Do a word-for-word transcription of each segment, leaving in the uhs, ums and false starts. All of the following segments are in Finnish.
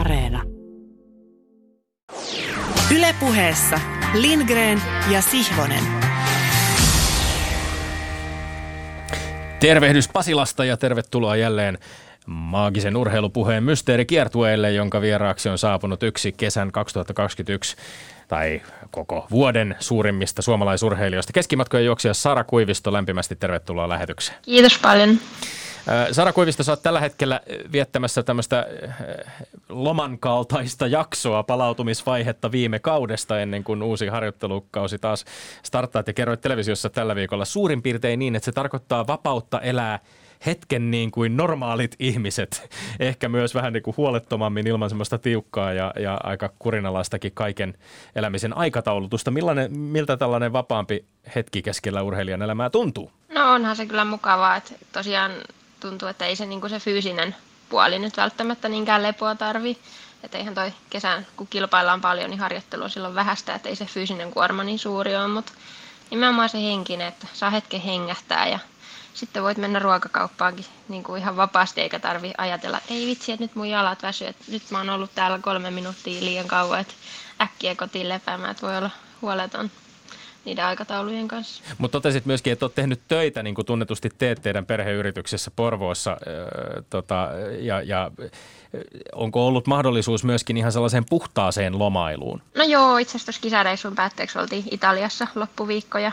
Areena. Yle Puheessa Lindgren ja Sihvonen. Tervehdys Pasilasta ja tervetuloa jälleen maagisen urheilupuheen mysteerikiertueelle, jonka vieraaksi on saapunut yksi kesän kaksituhattakaksikymmentäyksi tai koko vuoden suurimmista suomalaisurheilijoista. Keskimatkojen juoksija Sara Kuivisto, lämpimästi tervetuloa lähetykseen. Kiitos paljon. Sara Kuivisto, sä oot tällä hetkellä viettämässä tämmöistä loman kaltaista jaksoa, palautumisvaihetta viime kaudesta ennen kuin uusi harjoittelukausi taas starttaa. Ja kerroit televisiossa tällä viikolla suurin piirtein niin, että se tarkoittaa vapautta elää hetken niin kuin normaalit ihmiset, ehkä myös vähän niin kuin huolettomammin ilman semmoista tiukkaa ja, ja aika kurinalaistakin kaiken elämisen aikataulutusta. Millainen, miltä tällainen vapaampi hetki keskellä urheilijan elämää tuntuu? No onhan se kyllä mukavaa, että tosiaan tuntuu, että ei se, niin kuin se fyysinen puoli nyt välttämättä niinkään lepoa tarvii. Että eihän toi kesän, kun kilpaillaan paljon, niin harjoittelua silloin vähäistä, että ei se fyysinen kuorma niin suuri ole, mutta nimenomaan se henkinen, että saa hetken hengähtää ja sitten voit mennä ruokakauppaankin niin kuin ihan vapaasti, eikä tarvi ajatella, että ei vitsi, että nyt mun jalat väsyy, että nyt mä oon ollut täällä kolme minuuttia liian kauan, että äkkiä kotiin lepäämään, että voi olla huoleton niiden aikataulujen kanssa. Mutta totesit myöskin, että olet tehnyt töitä, niin kuin tunnetusti teet teidän perheyrityksessä Porvoossa. Äh, tota, ja, ja, onko ollut mahdollisuus myöskin ihan sellaiseen puhtaaseen lomailuun? No joo, itse asiassa tuossa kisareissun päätteeksi oltiin Italiassa loppuviikkoja.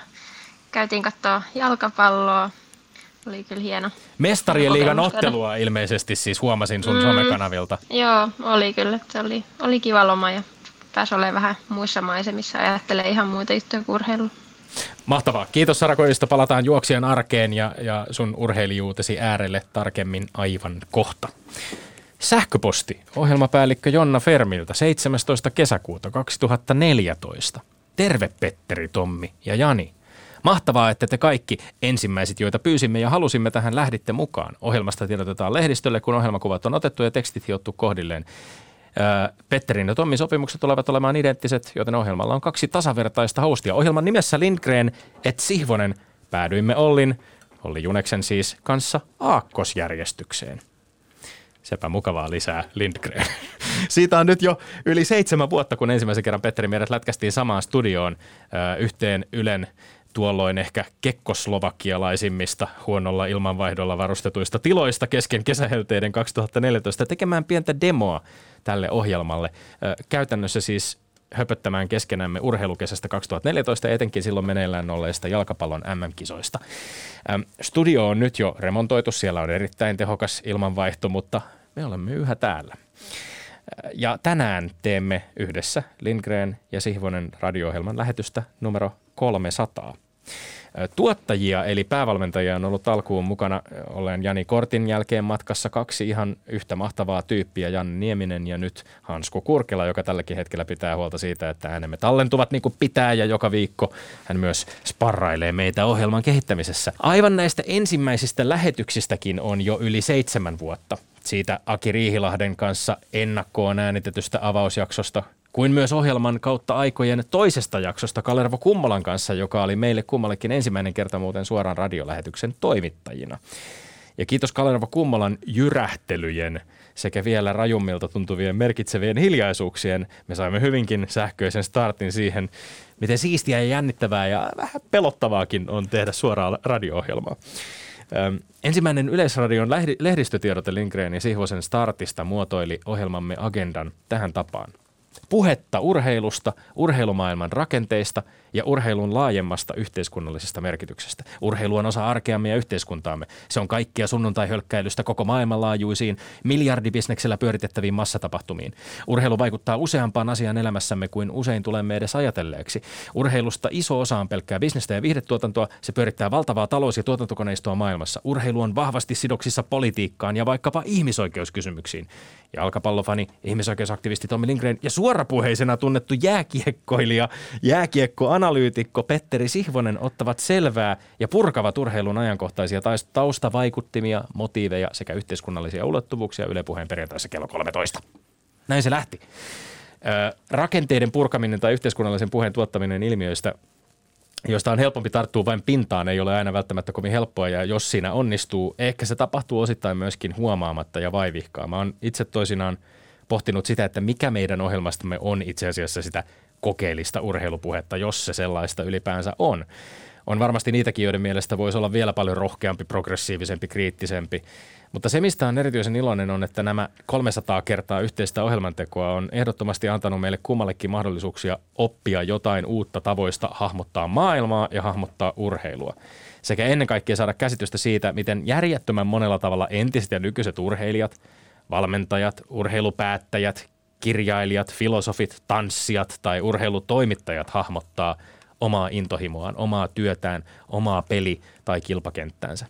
Käytiin katsoa jalkapalloa. Oli kyllä hieno. Mestarien liigan ottelua ilmeisesti siis huomasin sun mm, somekanavilta. Joo, oli kyllä. Se oli, oli kiva loma ja pääsi olemaan vähän muissa maisemissa, ajattelee ihan muita juttuja kuin urheilua. Mahtavaa. Kiitos Sara Kuivisto. Palataan juoksijan arkeen ja, ja sun urheilijuutesi äärelle tarkemmin aivan kohta. Sähköposti. Ohjelmapäällikkö Jonna Fermiltä seitsemästoista kesäkuuta kaksituhattaneljätoista. Terve Petteri, Tommi ja Jani. Mahtavaa, että te kaikki ensimmäiset, joita pyysimme ja halusimme tähän, lähditte mukaan. Ohjelmasta tiedotetaan lehdistölle, kun ohjelmakuvat on otettu ja tekstit hiottu kohdilleen. Öö, Petterin ja Tommin sopimukset tulevat olemaan identtiset, joten ohjelmalla on kaksi tasavertaista hostia. Ohjelman nimessä Lindgren et Sihvonen päädyimme Ollin, Olli Juneksen siis, kanssa aakkosjärjestykseen. Sepä mukavaa, lisää Lindgren. Siitä on nyt jo yli seitsemän vuotta, kun ensimmäisen kerran Petteri meidät lätkästiin samaan studioon öö, yhteen Ylen tuolloin ehkä kekkoslovakialaisimmista huonolla ilmanvaihdolla varustetuista tiloista kesken kesähelteiden kaksituhattaneljätoista tekemään pientä demoa tälle ohjelmalle. Käytännössä siis höpöttämään keskenämme urheilukesästä kaksituhattaneljätoista ja etenkin silloin meneillään olleista jalkapallon äm äm-kisoista. Studio on nyt jo remontoitu, siellä on erittäin tehokas ilmanvaihto, mutta me olemme yhä täällä. Ja tänään teemme yhdessä Lindgren ja Sihvonen radio-ohjelman lähetystä numero kolmesataa. Tuottajia eli päävalmentajia on ollut alkuun mukana olleen Jani Kortin jälkeen matkassa kaksi ihan yhtä mahtavaa tyyppiä, Jan Nieminen ja nyt Hansku Kurkela, joka tälläkin hetkellä pitää huolta siitä, että äänemme tallentuvat niin kuin pitää ja joka viikko hän myös sparrailee meitä ohjelman kehittämisessä. Aivan näistä ensimmäisistä lähetyksistäkin on jo yli seitsemän vuotta. Siitä Aki Riihilahden kanssa ennakkoon äänitetystä avausjaksosta, kuin myös ohjelman kautta aikojen toisesta jaksosta Kalervo Kummalan kanssa, joka oli meille kummallekin ensimmäinen kerta muuten suoran radiolähetyksen toimittajina. Ja kiitos Kalervo Kummalan jyrähtelyjen sekä vielä rajummilta tuntuvien merkitsevien hiljaisuuksien me saimme hyvinkin sähköisen startin siihen, miten siistiä ja jännittävää ja vähän pelottavaakin on tehdä suoraa radio-ohjelmaa. Öm, ensimmäinen Yleisradion lehdistötiedote Lindgren ja Sihvosen startista muotoili ohjelmamme agendan tähän tapaan. Puhetta urheilusta, urheilumaailman rakenteista ja urheilun laajemmasta yhteiskunnallisesta merkityksestä. Urheilu on osa arkeamme ja yhteiskuntaamme. Se on kaikkea sunnuntaihölkkäilystä koko maailmanlaajuisiin, miljardibisneksellä pyöritettäviin massatapahtumiin. Urheilu vaikuttaa useampaan asiaan elämässämme kuin usein tulemme edes ajatelleeksi. Urheilusta iso osa on pelkkää bisnestä ja viihdetuotantoa. Se pyörittää valtavaa talous- ja tuotantokoneistoa maailmassa. Urheilu on vahvasti sidoksissa politiikkaan ja vaikkapa ihmisoikeuskysymyksiin. Jalkapallofani, ihmisoikeusaktivisti Tommy Lindgren ja suorapuheisena tunnettu jääkiekkoilija, jääkiekkoanalyytikko Petteri Sihvonen ottavat selvää ja purkavat urheilun ajankohtaisia taustavaikuttimia, motiiveja sekä yhteiskunnallisia ulottuvuuksia Yle Puheen perjantaissa kello kolmetoista. Näin se lähti. Ö, rakenteiden purkaminen tai yhteiskunnallisen puheen tuottaminen ilmiöistä, josta on helpompi tarttua vain pintaan, ei ole aina välttämättä kovin helppoa, ja jos siinä onnistuu, ehkä se tapahtuu osittain myöskin huomaamatta ja vaivihkaa. Mä oon itse toisinaan pohtinut sitä, että mikä meidän ohjelmastamme on itse asiassa sitä kokeellista urheilupuhetta, jos se sellaista ylipäänsä on. On varmasti niitäkin, joiden mielestä voisi olla vielä paljon rohkeampi, progressiivisempi, kriittisempi. Mutta se, mistä on erityisen iloinen, on, että nämä kolmesataa kertaa yhteistä ohjelmantekoa on ehdottomasti antanut meille kummallekin mahdollisuuksia oppia jotain uutta tavoista hahmottaa maailmaa ja hahmottaa urheilua. Sekä ennen kaikkea saada käsitystä siitä, miten järjettömän monella tavalla entiset ja nykyiset urheilijat, valmentajat, urheilupäättäjät, kirjailijat, filosofit, tanssijat tai urheilutoimittajat hahmottaa omaa intohimoaan, omaa työtään, omaa peli- tai kilpakenttäänsä.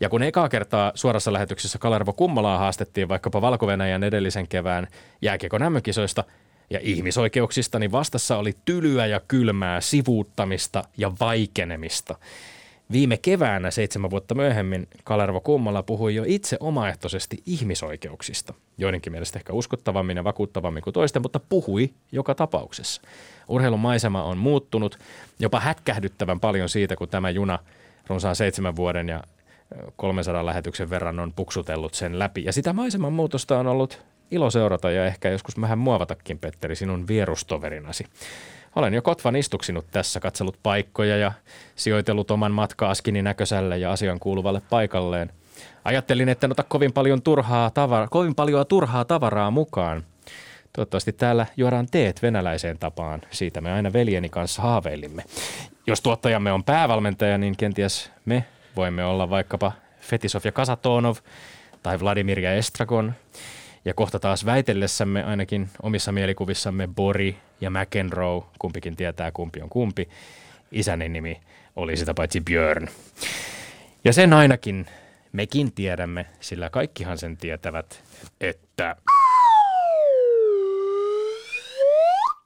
Ja kun ekaa kertaa suorassa lähetyksessä Kalervo Kummalaa haastettiin vaikkapa Valko-Venäjän edellisen kevään jääkiekon ämmökisoista ja ihmisoikeuksista, niin vastassa oli tylyä ja kylmää, sivuuttamista ja vaikenemista. Viime keväänä seitsemän vuotta myöhemmin Kalervo Kummala puhui jo itse omaehtoisesti ihmisoikeuksista. Joidenkin mielestä ehkä uskottavammin ja vakuuttavammin kuin toisten, mutta puhui joka tapauksessa. Urheilun maisema on muuttunut jopa hätkähdyttävän paljon siitä, kun tämä juna runsaan seitsemän vuoden ja kolmensadan lähetyksen verran on puksutellut sen läpi. Ja sitä maiseman muutosta on ollut ilo seurata ja ehkä joskus vähän muovatakin, Petteri, sinun vierustoverinasi. Olen jo kotvan istuksinut tässä, katsellut paikkoja ja sijoitellut oman matka-askini näköiselle ja asian kuuluvalle paikalleen. Ajattelin, että en ota kovin paljon turhaa tavaraa, kovin paljon turhaa tavaraa mukaan. Toivottavasti täällä juodaan teet venäläiseen tapaan. Siitä me aina veljeni kanssa haaveilimme. Jos tuottajamme on päävalmentaja, niin kenties me voimme olla vaikkapa Fetisov ja Kasatonov tai Vladimir ja Estragon. Ja kohta taas väitellessämme ainakin omissa mielikuvissamme Bori ja McEnroe, kumpikin tietää kumpi on kumpi. Isäni nimi oli sitä paitsi Björn. Ja sen ainakin mekin tiedämme, sillä kaikkihan sen tietävät, että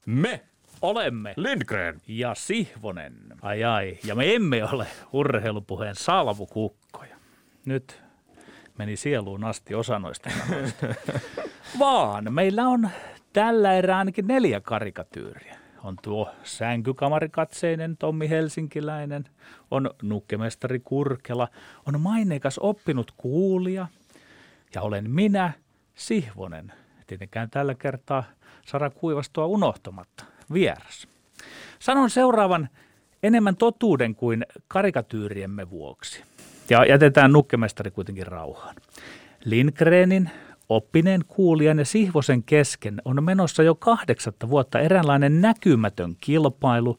me olemme Lindgren ja Sihvonen. Ai ai, ja me emme ole urheilupuheen salvukukkoja. Nyt meni sieluun asti osa noista sanoista. Vaan meillä on tällä erää ainakin neljä karikatyyriä. On tuo sänkykamarikatseinen Tommi Helsinkiläinen, on nukkemestari Kurkela, on maineikas oppinut kuulija ja olen minä, Sihvonen. Tietenkään tällä kertaa Sara Kuivistoa unohtamatta, vieras. Sanon seuraavan enemmän totuuden kuin karikatyyriemme vuoksi. Ja jätetään nukkemestari kuitenkin rauhaan. Lindgrenin, oppineen kuulijan ja Sihvosen kesken on menossa jo kahdeksatta vuotta eräänlainen näkymätön kilpailu,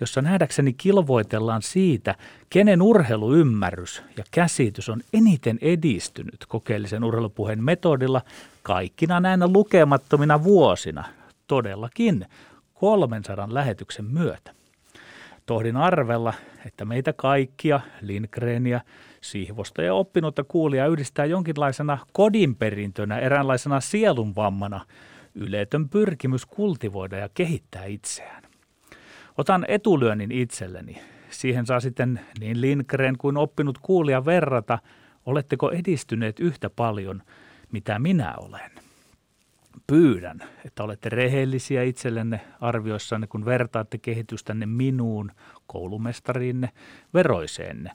jossa nähdäkseni kilvoitellaan siitä, kenen urheiluymmärrys ja käsitys on eniten edistynyt kokeellisen urheilupuheen metodilla kaikkina näinä lukemattomina vuosina, todellakin kolmensadan lähetyksen myötä. Tohdin arvella, että meitä kaikkia, Lindgreniä, Sihvosta ja oppinutta kuulijaa yhdistää jonkinlaisena kodinperintönä, eräänlaisena sielunvammana, yletön pyrkimys kultivoida ja kehittää itseään. Otan etulyönnin itselleni. Siihen saa sitten niin Lindgren kuin oppinut kuulija verrata, oletteko edistyneet yhtä paljon, mitä minä olen. Pyydän, että olette rehellisiä itsellenne arvioissanne, kun vertaatte kehitystänne minuun, koulumestariinne, veroiseenne.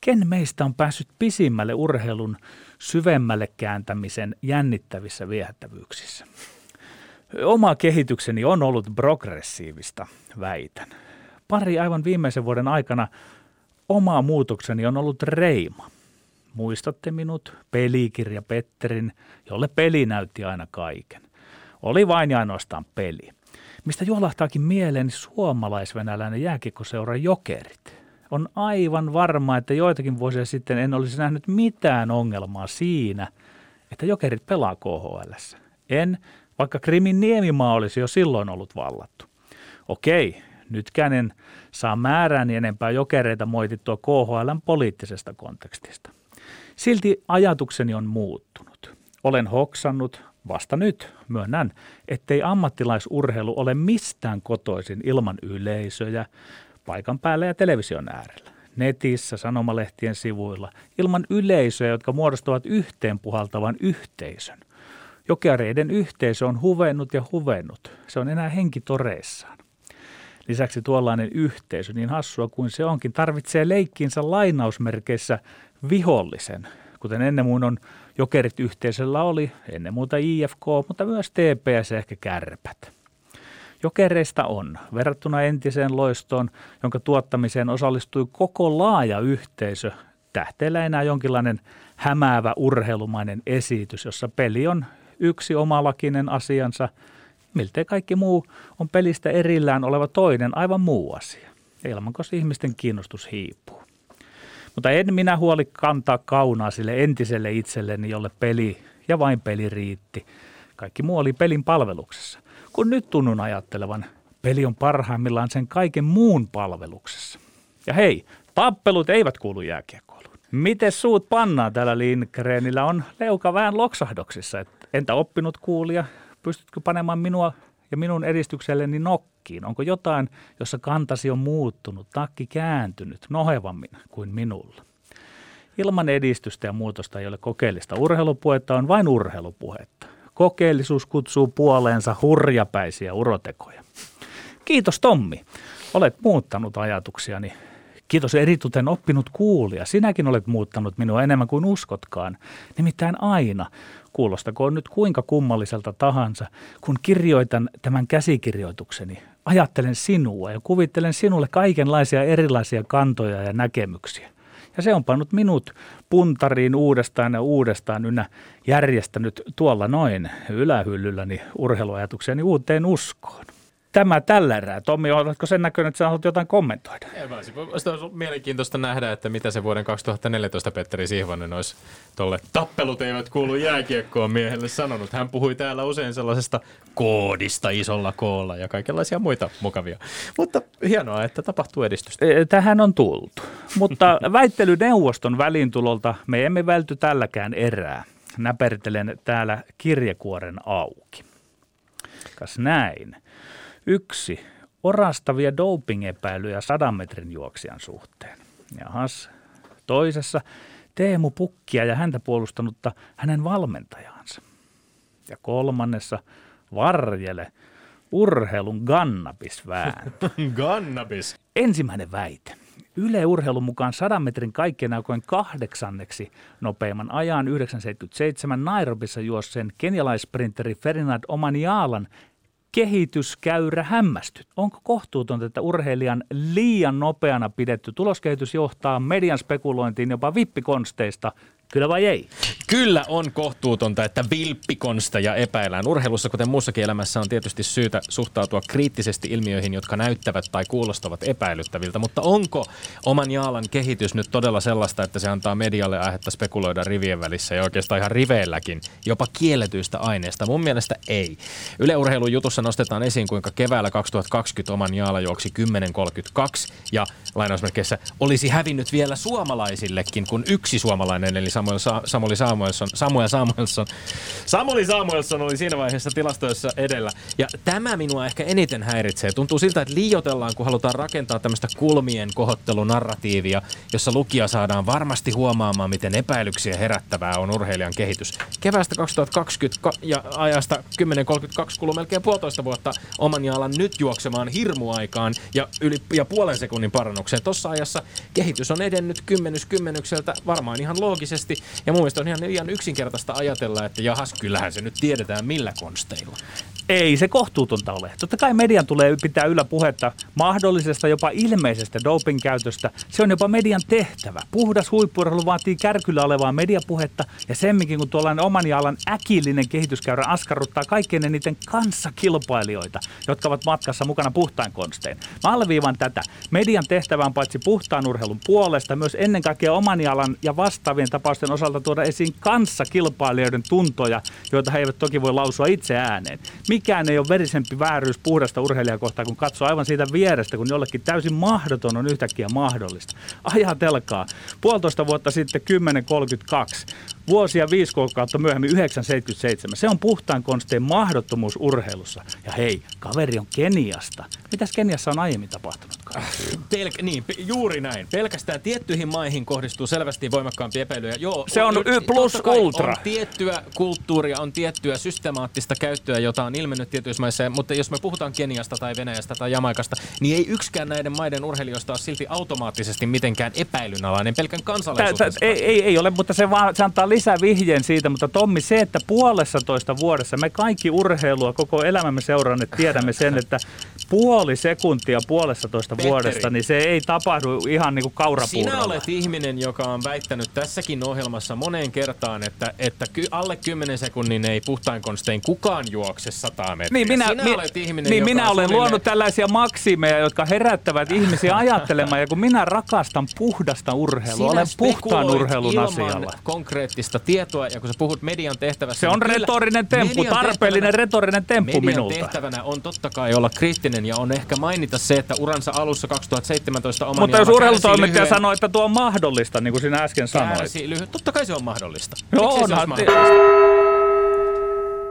Ken meistä on päässyt pisimmälle urheilun syvemmälle kääntämisen jännittävissä viehättävyyksissä? Oma kehitykseni on ollut progressiivista, väitän. Pari aivan viimeisen vuoden aikana oma muutokseni on ollut reima. Muistatte minut, pelikirja Petterin, jolle peli näytti aina kaiken. Oli vain ja ainoastaan peli, mistä juolahtaakin mieleen suomalais-venäläinen jääkiekkoseura Jokerit. On aivan varma, että joitakin vuosia sitten en olisi nähnyt mitään ongelmaa siinä, että Jokerit pelaa K H L:ssä. En, vaikka Krimin niemimaa olisi jo silloin ollut vallattu. Okei, nytkään en saa määrääni enempää Jokereita moitittua K H L:n poliittisesta kontekstista. Silti ajatukseni on muuttunut. Olen hoksannut, vasta nyt myönnän, ettei ammattilaisurheilu ole mistään kotoisin ilman yleisöjä, paikan päällä ja television äärellä, netissä, sanomalehtien sivuilla, ilman yleisöjä, jotka muodostavat yhteenpuhaltavan yhteisön. Jokereiden yhteisö on huvennut ja huvennut, se on enää henkitoreissaan. Lisäksi tuollainen yhteisö, niin hassua kuin se onkin, tarvitsee leikkiinsä lainausmerkeissä vihollisen, kuten ennen muun on Jokerit yhteisöllä oli ennen muuta I F K, mutta myös T P S ja ehkä Kärpät. Jokereista on, verrattuna entiseen loistoon, jonka tuottamiseen osallistui koko laaja yhteisö, tähteillä enää jonkinlainen hämäävä urheilumainen esitys, jossa peli on yksi omalakinen asiansa, miltei kaikki muu on pelistä erillään oleva toinen aivan muu asia. Ilman, koska ihmisten kiinnostus hiipuu. Mutta en minä huoli kantaa kaunaa sille entiselle itselleni, jolle peli ja vain peli riitti. Kaikki muu oli pelin palveluksessa. Kun nyt tunnun ajattelevan, peli on parhaimmillaan sen kaiken muun palveluksessa. Ja hei, tappelut eivät kuulu jääkiekkoiluun. Miten suut pannaan täällä Lindgrenillä? On leuka vähän loksahdoksissa. Et entä oppinut kuulija? Pystytkö panemaan minua ja minun edistykselleni nokkiin? Onko jotain, jossa kantasi on muuttunut, takki kääntynyt nohevammin kuin minulla? Ilman edistystä ja muutosta ei ole kokeellista urheilupuhetta, on vain urheilupuhetta. Kokeellisuus kutsuu puoleensa hurjapäisiä urotekoja. Kiitos Tommi, olet muuttanut ajatuksiani. Kiitos erituten oppinut kuulija, sinäkin olet muuttanut minua enemmän kuin uskotkaan. Nimittäin aina, kuulostakoon nyt kuinka kummalliselta tahansa, kun kirjoitan tämän käsikirjoitukseni, ajattelen sinua ja kuvittelen sinulle kaikenlaisia erilaisia kantoja ja näkemyksiä. Ja se on pannut minut puntariin uudestaan ja uudestaan ynnä järjestänyt tuolla noin ylähyllylläni urheiluajatukseni uuteen uskoon. Tämä tällä erää. Tommi, oletko sen näköinen, että sinä haluat jotain kommentoida? Ei vaan. Sitä olisi mielenkiintoista nähdä, että mitä se vuoden kaksituhattaneljätoista Petteri Sihvonen olisi tolle tappelut eivät kuulu jääkiekkoon miehelle sanonut. Hän puhui täällä usein sellaisesta koodista isolla koolla ja kaikenlaisia muita mukavia. Mutta hienoa, että tapahtuu edistystä. Tähän on tultu. Mutta väittelyneuvoston väliintulolta me emme välty tälläkään erää. Näpertelen täällä kirjekuoren auki. Kas näin. Yksi. Orastavia doping-epäilyjä sadan metrin juoksijan suhteen. Jahas. Toisessa Teemu Pukkia ja häntä puolustanutta hänen valmentajaansa. Ja kolmannessa varjele urheilun kannabisvääntö. Kannabis. Ensimmäinen väite. Yle Urheilun mukaan sadan metrin kaikkien aikojen kahdeksanneksi nopeimman ajan yhdeksän seitsemän seitsemän Nairobissa juosseen kenialaisprinteri Ferdinand Omanialan kehityskäyrä hämmästyt. Onko kohtuutonta, että urheilijan liian nopeana pidetty tuloskehitys johtaa median spekulointiin jopa vippikonsteista? Kyllä vai ei? Kyllä on kohtuutonta, että vilppikonsteja epäillään. Urheilussa, kuten muussakin elämässä, on tietysti syytä suhtautua kriittisesti ilmiöihin, jotka näyttävät tai kuulostavat epäilyttäviltä. Mutta onko Omanjalan kehitys nyt todella sellaista, että se antaa medialle aihetta spekuloida rivien välissä ja oikeastaan ihan riveilläkin, jopa kielletyistä aineista? Mun mielestä ei. Yle Urheilun jutussa nostetaan esiin, kuinka keväällä kaksituhattakaksikymmentä Omanyala juoksi kymmenen kolmekymmentäkaksi ja lainausmerkeissä olisi hävinnyt vielä suomalaisillekin, kun yksi suomalainen, eli Samuel Sa- Samuel Samuelsson, Samuel Samuelsson. Samuel Samuelsson oli siinä vaiheessa tilastoissa edellä. Ja tämä minua ehkä eniten häiritsee. Tuntuu siltä, että liioitellaan, kun halutaan rakentaa tämmöistä kulmien kohottelunarratiivia, jossa lukija saadaan varmasti huomaamaan, miten epäilyksiä herättävää on urheilijan kehitys. Keväästä kaksituhattakaksikymmentä ja ajasta kymmenen kolmekymmentäkaksi kuluu melkein puolitoista vuotta Omanjalan nyt juoksemaan hirmuaikaan ja yli ja puolen sekunnin parannukseen. Tuossa ajassa kehitys on edennyt kymmenys kymmenykseltä varmaan ihan loogisesti. Ja mun mielestä on ihan liian yksinkertaista ajatella, että jahas, kyllähän se nyt tiedetään millä konsteilla. Ei se kohtuutonta ole. Totta kai median tulee pitää yllä puhetta mahdollisesta, jopa ilmeisestä dopingkäytöstä. Se on jopa median tehtävä. Puhdas huippu-urheilu vaatii kärkyllä olevaa mediapuhetta, ja semminkin kun tuollainen Omanjalan äkillinen kehityskäyrä askarruttaa kaikkien eniten kanssakilpailijoita, jotka ovat matkassa mukana puhtain konstein. Mä alviivan tätä. Median tehtävä on paitsi puhtaan urheilun puolesta, myös ennen kaikkea Omanjalan ja vastaavien tapausten osalta tuoda esiin kanssakilpailijoiden tuntoja, joita he eivät toki voi lausua itse ääneen. Mikään ei ole verisempi vääryys puhdasta urheilijakohtaa, kun katsoo aivan siitä vierestä, kun jollekin täysin mahdoton on yhtäkkiä mahdollista. Ajatelkaa, puolitoista vuotta sitten kymmenen kolmekymmentäkaksi, vuosia viisi kuukautta myöhemmin yhdeksän seitsemän seitsemän. Se on puhtaan konsteen mahdottomuus urheilussa. Ja hei, kaveri on Keniasta. Mitäs Keniassa on aiemmin tapahtunut? Telk, niin, juuri näin. Pelkästään tiettyihin maihin kohdistuu selvästi voimakkaampi epäilyjä. Joo, se on y plus ultra. On tiettyä kulttuuria, on tiettyä systemaattista käyttöä, jota on ilmennyt tietyissä maissa. Mutta jos me puhutaan Keniasta tai Venäjästä tai Jamaikasta, niin ei yksikään näiden maiden urheilijoista ole silti automaattisesti mitenkään epäilynalainen pelkän kansalaisuudessa. Ei, ei, ei ole, mutta se, vaan, se antaa lisää vihjeen siitä. Mutta Tommi, se, että puolessa toista vuodessa me kaikki urheilua koko elämämme seuranneet tiedämme sen, että puoli sekuntia puolessa toista Petteri. vuodesta, niin se ei tapahdu ihan niin kuin kaurapuurolla. Sinä olet ihminen, joka on väittänyt tässäkin ohjelmassa moneen kertaan, että, että alle kymmenen sekunnin ei puhtain konstein kukaan juokse sataa metriä. Niin minä, sinä mi- olet ihminen, niin minä olen suunnilleen luonut tällaisia maksimeja, jotka herättävät ihmisiä ajattelemaan, ja kun minä rakastan puhdasta urheilua, sinä olen puhtaan urheilun asialla. Konkreettista tietoa, ja kun sä puhut median tehtävästä. Se on niin retorinen temppu, tarpeellinen retorinen temppu minulta. Median tehtävänä on totta kai olla kriittinen, ja on ehkä mainita se, että uransa alussa kaksituhattaseitsemäntoista Omanyala. Mutta jos urheilutoimittaja lyhyen... sanoo, että tuo on mahdollista, niin kuin sinä äsken sanoit. Lyhy... Totta kai se on mahdollista. Joo, on mahdollista.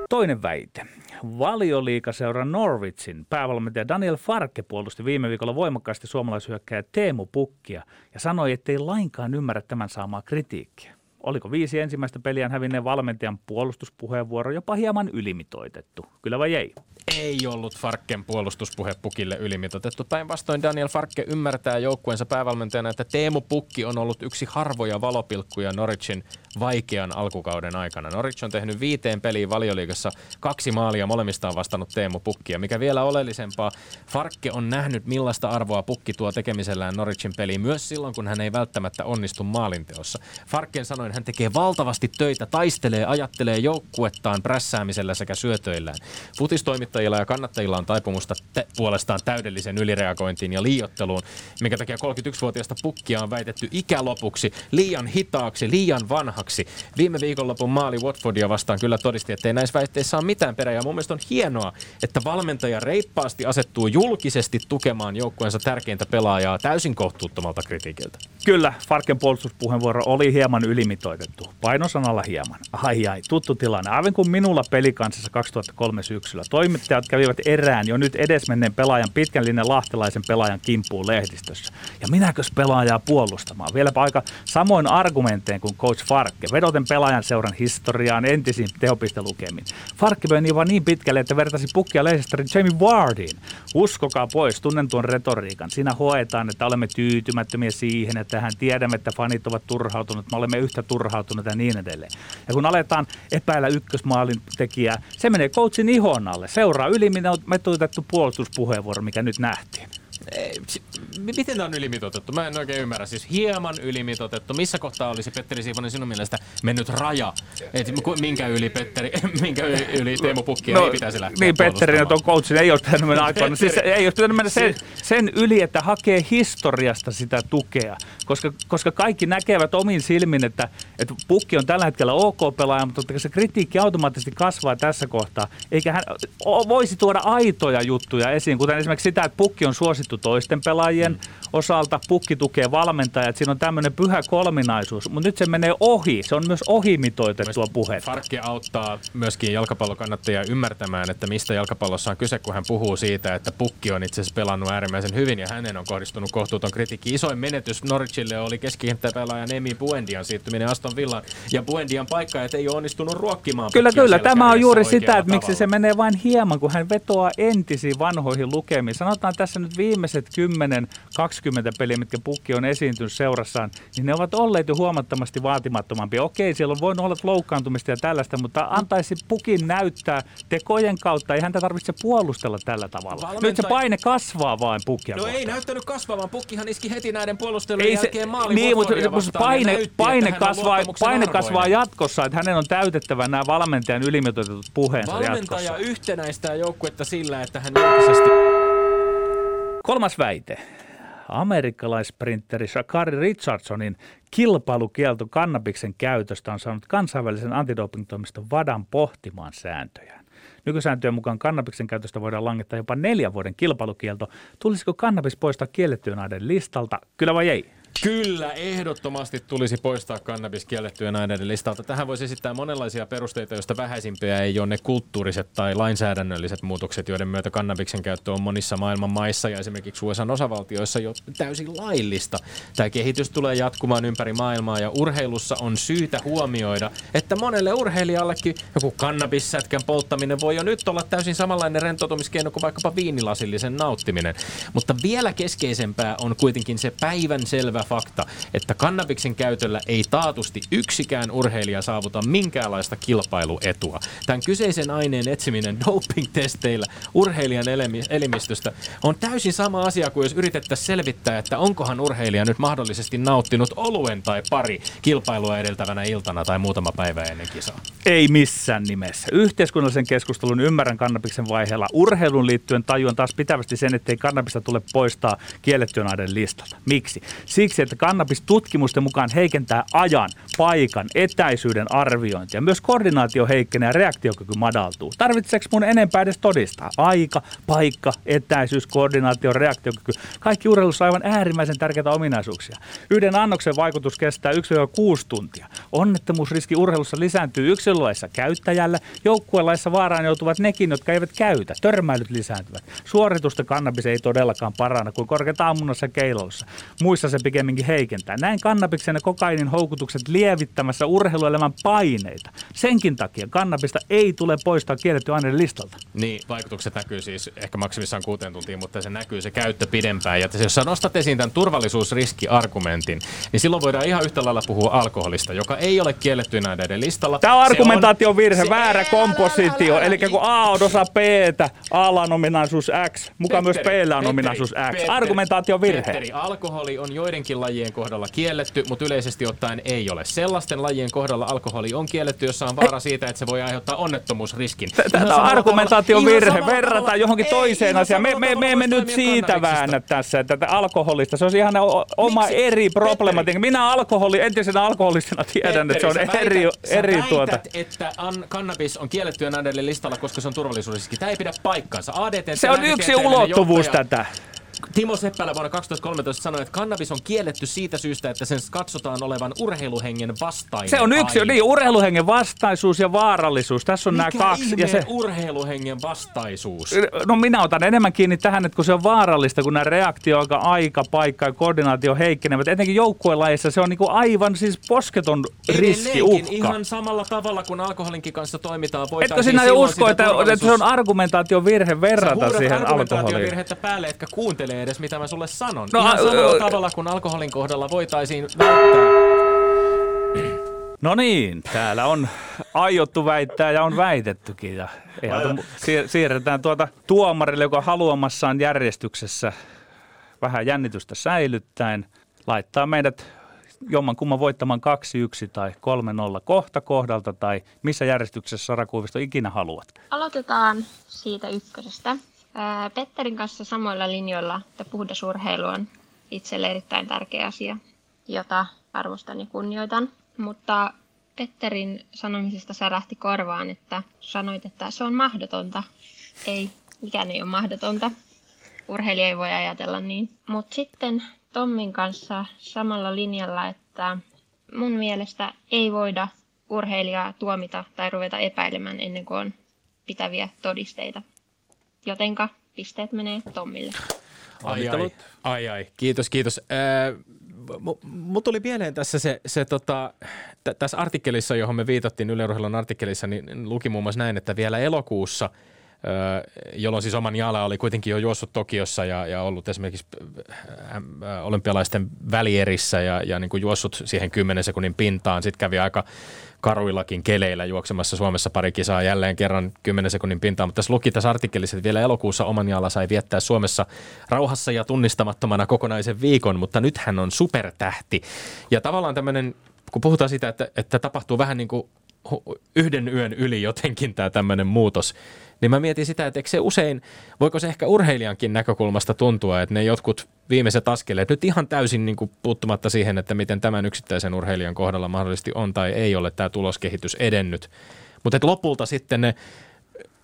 Toinen väite. Valioliigaseura Norwichin päävalmentaja Daniel Farke puolusti viime viikolla voimakkaasti suomalaishyökkääjä Teemu Pukkia ja sanoi, ettei lainkaan ymmärrä tämän saamaa kritiikkiä. Oliko viisi ensimmäistä peliään hävinneen valmentajan puolustuspuheenvuoro jopa hieman ylimitoitettu? Kyllä vai ei? Ei ollut Farken puolustuspuhe Pukille ylimitoitettu. Päinvastoin Daniel Farke ymmärtää joukkueensa päävalmentajana, että Teemu Pukki on ollut yksi harvoja valopilkkuja Norwichin vaikean alkukauden aikana. Norwich on tehnyt viiteen peliin Valioliigassa kaksi maalia, molemmista on vastannut Teemu Pukkia. Mikä vielä oleellisempaa, Farke on nähnyt millaista arvoa Pukki tuo tekemisellään Norwichin peliin myös silloin, kun hän ei välttämättä onnistu maalinteossa. Farken sanoin, hän tekee valtavasti töitä, taistelee, ajattelee joukkuettaan prässäämisellä sekä syötöillään. Futistoimittajilla ja kannattajilla on taipumusta te- puolestaan täydellisen ylireagointiin ja liiotteluun, minkä takia kolmekymmentäyksivuotiaasta Pukkia on väitetty ikälopuksi, liian hitaaksi, liian vanhaksi. Viime viikonlopun maali Watfordia vastaan kyllä todisti, ettei näissä väitteissä ole mitään perää. Ja mun mielestä on hienoa, että valmentaja reippaasti asettuu julkisesti tukemaan joukkueensa tärkeintä pelaajaa täysin kohtuuttomalta kritiikiltä. Kyllä, Farken puolustuspuheenvuoro oli hieman ylimitoitettu. Painosanalla hieman. Ai ai, tuttu tilanne. Aivan kuin minulla pelikansassa kaksituhattakolme syksyllä. Toimittajat kävivät erään jo nyt edesmenneen pelaajan pitkän linjan lahtelaisen pelaajan kimppuun lehdistössä. Ja minäkös pelaajaa puolustamaan? Vieläpä aika samoin argumenteen kuin coach Farke. Vedoten pelaajan seuran historiaan entisiin tehopistelukemin. Farke meni vaan niin pitkälle, että vertasi Pukkia lehdistöön Jamie Wardiin. Uskokaa pois, tunnen tuon retoriikan. Siinä hoetaan, että olemme tyytymättömiä siihen, että hän tiedämme, että fanit ovat turhautuneet. Me olemme yhtä turhautunut ja niin edelleen. Ja kun aletaan epäillä ykkösmaalin tekijää, se menee coachin ihon alle. Seuraa ylimitoitettu puolustuspuheenvuoro, mikä nyt nähtiin. Ei, miten tämä on ylimitoitettu? Mä en oikein ymmärrä. Siis hieman ylimitoitettu. Missä kohtaa olisi, Petteri Sihvonen, sinun mielestä mennyt raja? Et minkä yli Petteri, minkä yli Teemu Pukki no, ei pitäisi lähteä? Niin, Petteri, no tuon coachin ei olisi pitänyt mennä aikaan. Siis ei olisi pitänyt mennä sen, sen yli, että hakee historiasta sitä tukea. Koska, koska kaikki näkevät omin silmin, että, että Pukki on tällä hetkellä OK-pelaaja, mutta se kritiikki automaattisesti kasvaa tässä kohtaa. Eikä hän voisi tuoda aitoja juttuja esiin, kuten esimerkiksi sitä, että Pukki on suosittu toisten pelaajien mm. osalta. Pukki tukee valmentajat. Siinä on tämmöinen pyhä kolminaisuus, mutta nyt se menee ohi. Se on myös ohimitoitettua puhetta. Farke auttaa myöskin jalkapallokannattajia ymmärtämään, että mistä jalkapallossa on kyse, kun hän puhuu siitä, että Pukki on itse asiassa pelannut äärimmäisen hyvin ja hänen on kohdistunut kohtuuton kritiikki. Isoin menetys Norwichille oli keskikenttäpelaajan Emi Buendian siirtyminen Aston Villaan, ja Buendian paikka, että ei ole onnistunut ruokkimaan. Kyllä, kyllä. Tämä on juuri sitä, että tavalla. Miksi se menee vain hieman, kun hän vetoaa entisiin vanhoihin lukemiin. Sanotaan tässä nyt viime Viimeiset kymmenen kaksikymmentä peliä, mitkä Pukki on esiintynyt seurassaan, niin ne ovat olleet jo huomattavasti vaatimattomampia. Okei, siellä on voinut olla loukkaantumista ja tällaista, mutta antaisi Pukin näyttää tekojen kautta. Ei häntä tarvitse puolustella tällä tavalla. Valmentai... Nyt se paine kasvaa vain Pukia. No kohtaan. Ei näyttänyt kasvamaan. Pukkihan iski heti näiden puolustelujen ei se, jälkeen maalin. Niin, mutta paine, näytti, paine, kasvaa, paine kasvaa jatkossa, että hänen on täytettävä nämä valmentajan ylimitoitetut puheensa Valmentaja jatkossa. Valmentaja yhtenäistää joukkuetta sillä, että hän julkisesti... Kolmas väite. Amerikkalaisprinteri Sha'Carri Richardsonin kilpailukielto kannabiksen käytöstä on saanut kansainvälisen antidopingtoimiston WADAn pohtimaan sääntöjään. Nykysääntöjen mukaan kannabiksen käytöstä voidaan langettaa jopa neljän vuoden kilpailukielto. Tulisiko kannabis poistaa kiellettyjen aineiden listalta? Kyllä vai ei? Kyllä, ehdottomasti tulisi poistaa kannabis kiellettyjen aineiden listalta. Tähän voisi esittää monenlaisia perusteita, joista vähäisimpiä ei ole ne kulttuuriset tai lainsäädännölliset muutokset, joiden myötä kannabiksen käyttö on monissa maailman maissa ja esimerkiksi U S A:n osavaltioissa jo täysin laillista. Tämä kehitys tulee jatkumaan ympäri maailmaa ja urheilussa on syytä huomioida, että monelle urheilijallekin joku kannabissätkän polttaminen voi jo nyt olla täysin samanlainen rentoutumiskeino kuin vaikkapa viinilasillisen nauttiminen. Mutta vielä keskeisempää on kuitenkin se päivänselvä fakta, että kannabiksen käytöllä ei taatusti yksikään urheilija saavuta minkäänlaista kilpailuetua. Tämän kyseisen aineen etsiminen doping-testeillä urheilijan elimistöstä on täysin sama asia kuin jos yritettäisiin selvittää, että onkohan urheilija nyt mahdollisesti nauttinut oluen tai pari kilpailua edeltävänä iltana tai muutama päivä ennen kisaa. Ei missään nimessä. Yhteiskunnallisen keskustelun ymmärrän kannabiksen vaiheella. Urheilun liittyen tajuan taas pitävästi sen, ettei kannabista tule poistaa kiellettyjen aineiden listalta. Miksi? Siksi, että kannabistutkimusten mukaan heikentää ajan, paikan, etäisyyden arviointia. Myös koordinaatio heikkenee ja reaktiokyky madaltuu. Tarvitseeko mun enempää edes todistaa? Aika, paikka, etäisyys, koordinaatio, reaktiokyky. Kaikki urheilussa aivan äärimmäisen tärkeitä ominaisuuksia. Yhden annoksen vaikutus kestää yksi kuusi tuntia. Onnettomuusriski urheilussa lisääntyy yksilölaissa käyttäjällä. Joukkuelaissa vaaraan joutuvat nekin, jotka eivät käytä. Törmäilyt lisääntyvät. Suoritusta kannabis ei todellakaan parana kuin korkeintaan ammunnassa keilaussa. Muissa se pikemminkin heikentää. Näin kannabiksen ja kokainin houkutukset lievittämässä urheiluelämän paineita. Senkin takia kannabista ei tule poistaa kielletty aineiden listalta. Niin, vaikutukset näkyy siis ehkä maksimissaan kuuteen tuntiin, mutta se näkyy se käyttö pidempään. Ja jos sä nostat esiin tämän turvallisuusriskiargumentin, niin silloin voidaan ihan yhtä lailla puhua alkoholista, joka ei ole kielletty näiden listalla. Tämä on argumentaation virhe, väärä kompositio. Eli kun A on osa B:tä, A:lla on ominaisuus X, mukaan myös B:llä on ominaisuus X. Argumentaation virhe. Alkoholi on joidenkin lajien kohdalla kielletty, mutta yleisesti ottaen ei ole. Sellaisten lajien kohdalla alkoholi on kielletty, jossa on vaara siitä, että se voi aiheuttaa onnettomuusriskin. Tämä on argumentaation virhe. Verrataan johonkin toiseen asiaan. Me emme nyt siitä väännä tässä tätä alkoholista. Se on ihan oma eri problematiikka. Minä alkoholi, entisenä alkoholistina tiedän, että se on eri, eri tuota. Väität, että kannabis on kielletty näiden listalla, koska se on turvallisuusriski. Tämä ei pidä paikkaansa. Se on yksi ulottuvuus tätä. Timo Seppälä vuonna kaksituhattakolmetoista sanoi, että kannabis on kielletty siitä syystä, että sen katsotaan olevan urheiluhengen vastainen. Se on yksi, aine. Niin, urheiluhengen vastaisuus ja vaarallisuus. Tässä on mikä nämä kaksi. Ja se urheiluhengen vastaisuus? No minä otan enemmän kiinni tähän, että kun se on vaarallista, kun nämä reaktio, aika, paikka ja koordinaatio heikkenevät. Etenkin joukkuelajissa se on niin kuin aivan siis posketon riski, uhka. Ihan samalla tavalla, kun alkoholinkin kanssa toimitaan. Etkö sinä jo usko, että, että se on argumentaation virhe verrata siihen alkoholiin? Argumentaation virhettä päälle, etkä kuuntele edes, mitä mä sulle sanon. No, Ihan samalla tavalla kuin alkoholin kohdalla voitaisiin välttää. No niin, täällä on aiottu väittää ja on väitettykin. Ja siir- siirretään tuota tuomarille, joka haluamassaan järjestyksessä vähän jännitystä säilyttäen laittaa meidät jommankumman voittamaan kaksi yksi tai kolme nolla kohta kohdalta tai missä järjestyksessä, Sara Kuivisto, ikinä haluat. Aloitetaan siitä ykkösestä. Petterin kanssa samoilla linjoilla, että puhdas urheilu on itselle erittäin tärkeä asia, jota arvostan ja kunnioitan. Mutta Petterin sanomisesta särähti korvaan, että sanoit, että se on mahdotonta. Ei, mikään ei ole mahdotonta. Urheilija ei voi ajatella niin. Mutta sitten Tommin kanssa samalla linjalla, että mun mielestä ei voida urheilijaa tuomita tai ruveta epäilemään ennen kuin on pitäviä todisteita. Jotenka pisteet menee Tommille. Ai ai, ai, ai. Kiitos, kiitos. Äh, Mut tuli mieleen tässä se, se tota, t- tässä artikkelissa, johon me viitattiin Yle Urheilun artikkelissa, niin luki muun muassa näin, että vielä elokuussa, jolloin siis Omanyala oli kuitenkin jo juossut Tokiossa ja, ja ollut esimerkiksi olympialaisten välierissä ja, ja niin kuin juossut siihen kymmenen sekunnin pintaan. Sitten kävi aika karuillakin keleillä juoksemassa Suomessa pari kisaa jälleen kerran kymmenen sekunnin pintaan. Mutta tässä luki tässä artikkelissa, että vielä elokuussa Omanyala sai viettää Suomessa rauhassa ja tunnistamattomana kokonaisen viikon, mutta nyt hän on supertähti. Ja tavallaan tämmöinen, kun puhutaan siitä, että, että tapahtuu vähän niin kuin yhden yön yli jotenkin tämä tämmöinen muutos, niin mä mietin sitä, että eikö se usein, voiko se ehkä urheilijankin näkökulmasta tuntua, että ne jotkut viimeiset askeleet, nyt ihan täysin niin kuin puuttumatta siihen, että miten tämän yksittäisen urheilijan kohdalla mahdollisesti on tai ei ole tämä tuloskehitys edennyt, mutta lopulta sitten ne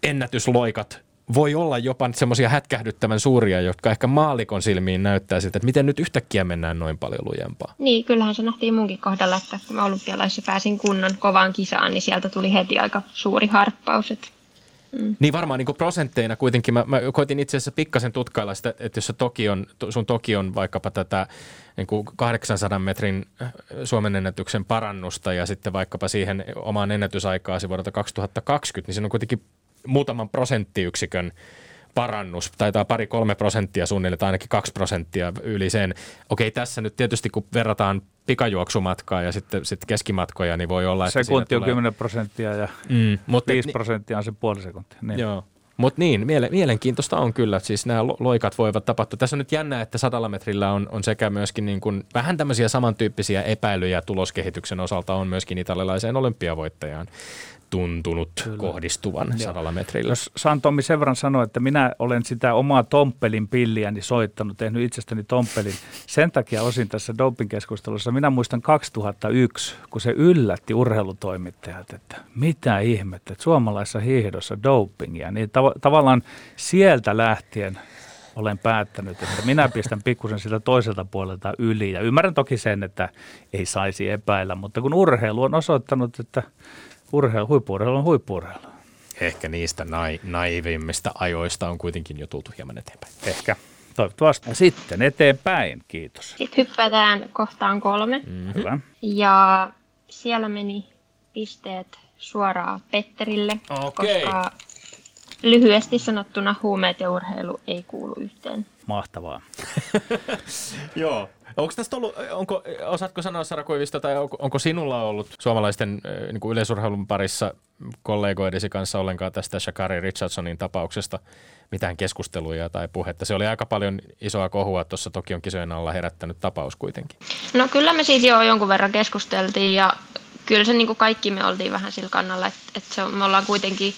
ennätysloikat voi olla jopa semmoisia hätkähdyttävän suuria, jotka ehkä maallikon silmiin näyttää siltä, että miten nyt yhtäkkiä mennään noin paljon lujempaa. Niin, kyllähän se nähtiin munkin kohdalla, että kun mä olympialaisissa pääsin kunnon kovaan kisaan, niin sieltä tuli heti aika suuri harppaus. Että... Mm. Niin varmaan niin kuin prosentteina kuitenkin. Mä, mä koitin itse asiassa pikkasen tutkailla sitä, että jos Tokion, sun Tokion vaikkapa tätä niin kuin kahdeksansadan metrin Suomen ennätyksen parannusta ja sitten vaikkapa siihen omaan ennätysaikaasi vuodelta kaksituhattakaksikymmentä, niin se on kuitenkin muutaman prosenttiyksikön parannus. Taitaa pari kolme prosenttia suunnilleen, tai ainakin kaksi prosenttia yli sen. Okei, tässä nyt tietysti kun verrataan pikajuoksumatkaa ja sitten, sitten keskimatkoja, niin voi olla, että sekunti on kymmenen prosenttia ja mm, mutta viisi prosenttia on se puoli sekuntia. Niin. Joo, mutta niin, mielenkiintoista on kyllä. Siis nämä loikat voivat tapahtua. Tässä on nyt jännää, että sadalla metrillä on, on sekä myöskin niin kuin vähän tämmöisiä samantyyppisiä epäilyjä tuloskehityksen osalta on myöskin italialaiseen olympiavoittajaan tuntunut kyllä kohdistuvan sadalla metrillä. Jos saan Tommi sen verran sanoa, että minä olen sitä omaa tomppelin pilliäni soittanut, tehnyt itsestäni tomppelin. Sen takia osin tässä doping-keskustelussa minä muistan kaksituhattayksi, kun se yllätti urheilutoimittajat, että mitä ihmettä, että suomalaisessa hiihdossa dopingia. Niin tav- tavallaan sieltä lähtien olen päättänyt, että minä pistän pikkusen siltä toiselta puolelta yli. Ja ymmärrän toki sen, että ei saisi epäillä, mutta kun urheilu on osoittanut, että Urheilu, huippu-urheilu on huippu-urheilu. Ehkä niistä nai, naivimmista ajoista on kuitenkin jo tultu hieman eteenpäin. Ehkä. Toivottavasti. Sitten eteenpäin, kiitos. Sitten hyppätään kohtaan kolme. Mm-hmm. Hyvä. Ja siellä meni pisteet suoraan Petterille, okay, koska lyhyesti sanottuna huumeet ja urheilu ei kuulu yhteen. Mahtavaa. Joo. Onko tästä ollut, onko, osaatko sanoa Sara Kuivisto, tai onko, onko sinulla ollut suomalaisten niin kuin yleisurheilun parissa kollegoidesi kanssa ollenkaan tästä Sha'Carri Richardsonin tapauksesta mitään keskusteluja tai puhetta? Se oli aika paljon isoa kohua tuossa Tokion kisojen alla herättänyt tapaus kuitenkin. No kyllä me siitä jo jonkun verran keskusteltiin ja kyllä se niin kuin kaikki me oltiin vähän sillä kannalla, että, että se, me ollaan kuitenkin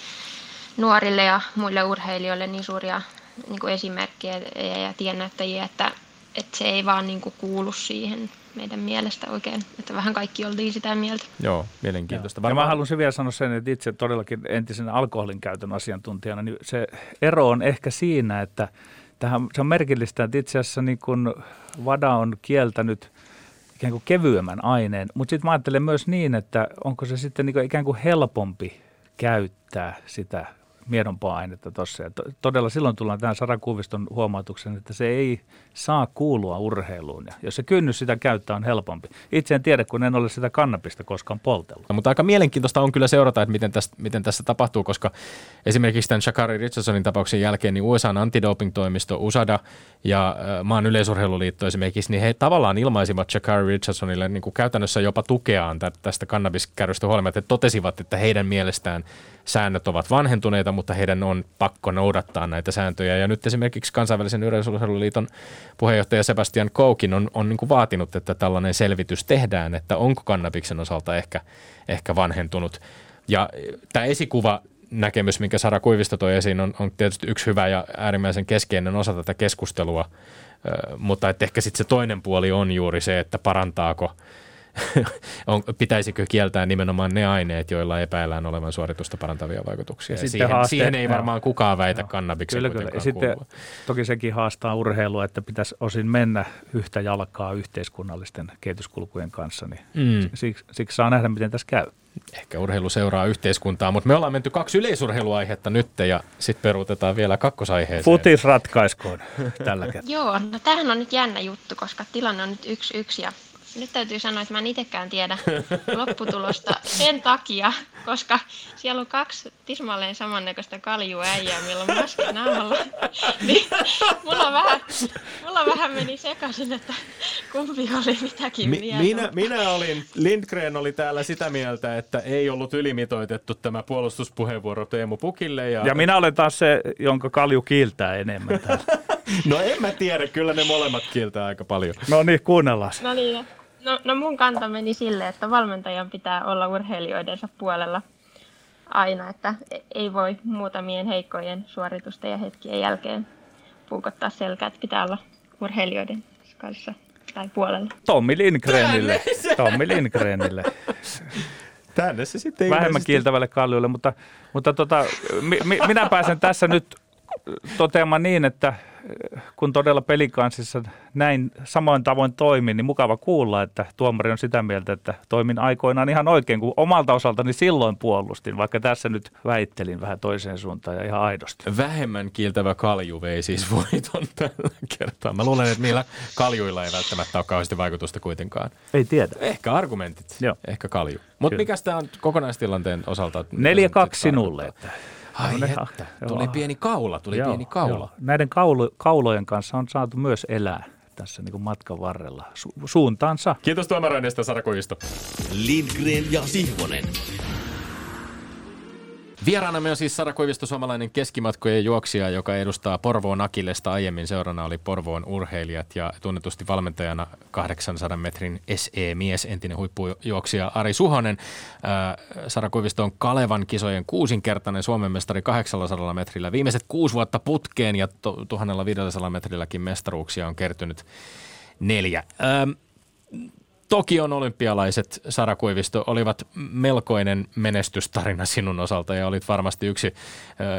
nuorille ja muille urheilijoille niin suuria niin kuin esimerkkejä ja, ja tiennäyttäjiä, että että se ei vaan niinku kuulu siihen meidän mielestä oikein, että vähän kaikki oltiin sitä mieltä. Joo, mielenkiintoista. Varmaan... Ja mä haluaisin vielä sanoa sen, että itse todellakin entisenä alkoholin käytön asiantuntijana, niin se ero on ehkä siinä, että tähän, se on merkillistä, että itse asiassa niin kun WADA on kieltänyt ikään kuin kevyemmän aineen, mutta sitten mä ajattelen myös niin, että onko se sitten niin kuin ikään kuin helpompi käyttää sitä miedompaa ainetta tuossa. Todella silloin tullaan tähän Sara Kuiviston huomautukseen, että se ei saa kuulua urheiluun. Ja jos se kynnys sitä käyttää on helpompi. Itse en tiedä, kun en ole sitä kannabista koskaan poltellut. No, mutta aika mielenkiintoista on kyllä seurata, että miten tässä, miten tässä tapahtuu, koska esimerkiksi tämän Sha'Carri Richardsonin tapauksen jälkeen niin U S A:n antidoping-toimisto U S A D A ja maan yleisurheiluliitto esimerkiksi, niin he tavallaan ilmaisivat Sha'Carri Richardsonille niin kuin käytännössä jopa tukeaan tästä kannabiskärrystä huolimatta, että totesivat, että heidän mielestään säännöt ovat vanhentuneita, mutta heidän on pakko noudattaa näitä sääntöjä. Ja nyt esimerkiksi kansainvälisen yleisurheiluliiton puheenjohtaja Sebastian Koukin on, on niin kuin vaatinut, että tällainen selvitys tehdään, että onko kannabiksen osalta ehkä, ehkä vanhentunut. Ja tämä esikuva näkemys, minkä Sara Kuivisto toi esiin, on, on tietysti yksi hyvä ja äärimmäisen keskeinen osa tätä keskustelua, Ö, mutta että ehkä sitten se toinen puoli on juuri se, että parantaako on, pitäisikö kieltää nimenomaan ne aineet, joilla epäillään olevan suoritusta parantavia vaikutuksia. Siihen, haasteet, siihen ei varmaan joo, kukaan väitä joo, kannabiksen kyllä, kuitenkaan kyllä. Sitten kuulua. Toki sekin haastaa urheilua, että pitäisi osin mennä yhtä jalkaa yhteiskunnallisten kehityskulkujen kanssa. Niin mm. siksi, siksi saa nähdä, miten tässä käy. Ehkä urheilu seuraa yhteiskuntaa, mutta me ollaan menty kaksi yleisurheiluaihetta nyt ja sitten peruutetaan vielä kakkosaiheeseen. Futis ratkaiskoon tällä kertaa. Joo, no tämähän on nyt jännä juttu, koska tilanne on nyt yksi yksi ja nyt täytyy sanoa, että mä en itsekään tiedä lopputulosta sen takia, koska siellä on kaksi tismalleen samannäköistä kaljuäijää, millä on maski naamalla. Niin mulla vähän, mulla vähän meni sekaisin, että kumpi oli mitäkin Mi- mieltä. Minä, minä olin, Lindgren oli täällä sitä mieltä, että ei ollut ylimitoitettu tämä puolustuspuheenvuoro Teemu Pukille. Ja, ja minä olen taas se, jonka kalju kiiltää enemmän täällä. No en mä tiedä, kyllä ne molemmat kiiltää aika paljon. No niin, kuunnellaan. No niin. No, no mun kanta meni sille, että valmentajan pitää olla urheilijoidensa puolella aina, että ei voi muutamien heikkojen suoritusten ja hetkien jälkeen puukottaa selkää, että pitää olla urheilijoiden kanssa tai puolella. Tommy Lindgrenille. Tommy Lindgrenille. Tänne se sitten. Vähemmän kiiltävälle kaljulle, mutta, mutta tota, mi, mi, minä pääsen tässä nyt toteama niin, että kun todella pelikansissa näin samoin tavoin toimin, niin mukava kuulla, että tuomari on sitä mieltä, että toimin aikoinaan ihan oikein, kun omalta osaltani silloin puolustin, vaikka tässä nyt väittelin vähän toiseen suuntaan ja ihan aidosti. Vähemmän kiiltävä kalju vei siis voiton tällä kertaa. Mä luulen, että niillä kaljuilla ei välttämättä ole kauheasti vaikutusta kuitenkaan. Ei tiedä. Ehkä argumentit, joo. Ehkä kalju. Mutta mikäs tämä on kokonaistilanteen osalta? neljä kaksi sinulle. Ai että, tuli pieni kaula, tuli joo, pieni kaula. Joo. Näiden kaulu, kaulojen kanssa on saatu myös elää tässä niin kuin matkan varrella Su- suuntaansa. Kiitos tuomaroinnista, Sara Kuivisto. Lindgren ja Sihvonen. Vieraanamme on siis Sara Kuivisto, suomalainen keskimatkojen juoksija, joka edustaa Porvoon Akillesta. Aiemmin seurana oli Porvoon Urheilijat ja tunnetusti valmentajana kahdeksansadan metrin S E-mies, entinen huippujuoksija Ari Suhonen. Ää, Sara Kuivisto on Kalevan kisojen kuusinkertainen Suomen mestari kahdeksansadan metrillä. Viimeiset kuusi vuotta putkeen ja to- tuhatviisisataa metrilläkin mestaruuksia on kertynyt neljä. Ää, Tokion olympialaiset, Sara Kuivisto, olivat melkoinen menestystarina sinun osalta ja olit varmasti yksi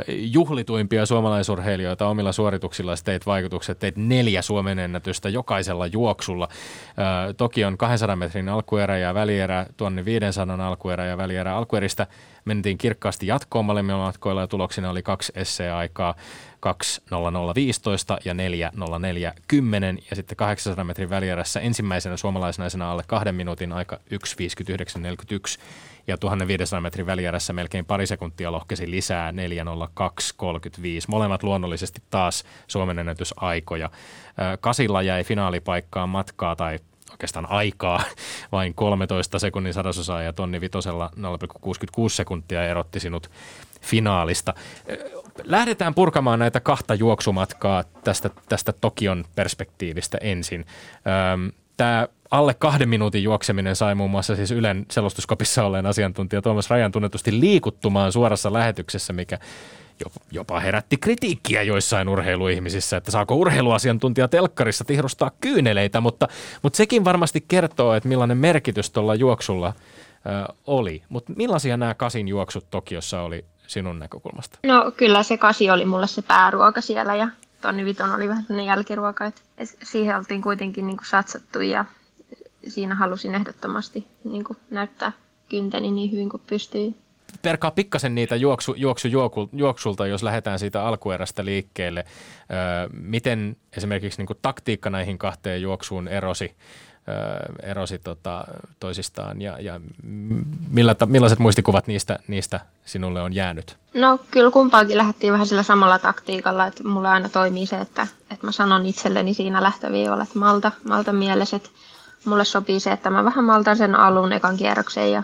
juhlituimpia suomalaisurheilijoita omilla suorituksilla. Teit vaikutukset, teit neljä Suomen ennätystä jokaisella juoksulla. Tokion kahdensadan metrin alkuerä ja välierä, tuhatviisisataa alkuerä ja välierä. Alkueristä mentiin kirkkaasti jatkoon molemmilla matkoilla ja tuloksina oli kaksi S C-aikaa. kaksi nolla nolla viisitoista ja neljä nolla neljä kymmenen ja sitten kahdeksansadan metrin välierässä ensimmäisenä suomalaisnaisena alle kahden minuutin aika yksi viisikymmentäyhdeksän neljäkymmentäyksi ja tuhatviisisataa metrin välierässä melkein pari sekuntia lohkesi lisää neljä nolla kaksi kolmekymmentäviisi. Molemmat luonnollisesti taas Suomen ennätysaikoja. Kasilla jäi finaalipaikkaan matkaa tai oikeastaan aikaa vain kolmetoista sekunnin sadasosaa ja tonni vitosella nolla pilkku kuusikymmentäkuusi sekuntia erotti sinut finaalista. Lähdetään purkamaan näitä kahta juoksumatkaa tästä, tästä Tokion perspektiivistä ensin. Tämä alle kahden minuutin juokseminen sai muun muassa siis Ylen selostuskopissa olleen asiantuntija Tuomas Rajan tunnetusti liikuttumaan suorassa lähetyksessä, mikä jopa herätti kritiikkiä joissain urheiluihmisissä, että saako urheiluasiantuntija telkkarissa tihrustaa kyyneleitä, mutta, mutta sekin varmasti kertoo, että millainen merkitys tuolla juoksulla ö, oli. Mutta millaisia nämä kasin juoksut Tokiossa oli sinun näkökulmasta? No kyllä se kasi oli mulle se pääruoka siellä ja tonni viton oli vähän sellainen jälkiruoka, että siihen oltiin kuitenkin niin kuin satsattu ja siinä halusin ehdottomasti niin kuin näyttää kynteni niin hyvin kuin pystyi. Perkaa pikkasen niitä juoksu, juoksu, juoksulta, jos lähdetään siitä alkuerästä liikkeelle. Öö, miten esimerkiksi niin kuin taktiikka näihin kahteen juoksuun erosi, öö, erosi tota, toisistaan ja, ja millä, millaiset muistikuvat niistä, niistä sinulle on jäänyt? No kyllä kumpaakin lähdettiin vähän sillä samalla taktiikalla, että mulle aina toimii se, että, että mä sanon itselleni siinä lähtöviivalla, että malta, malta mieliset. Mulle sopii se, että mä vähän maltan sen alun ekan kierroksen ja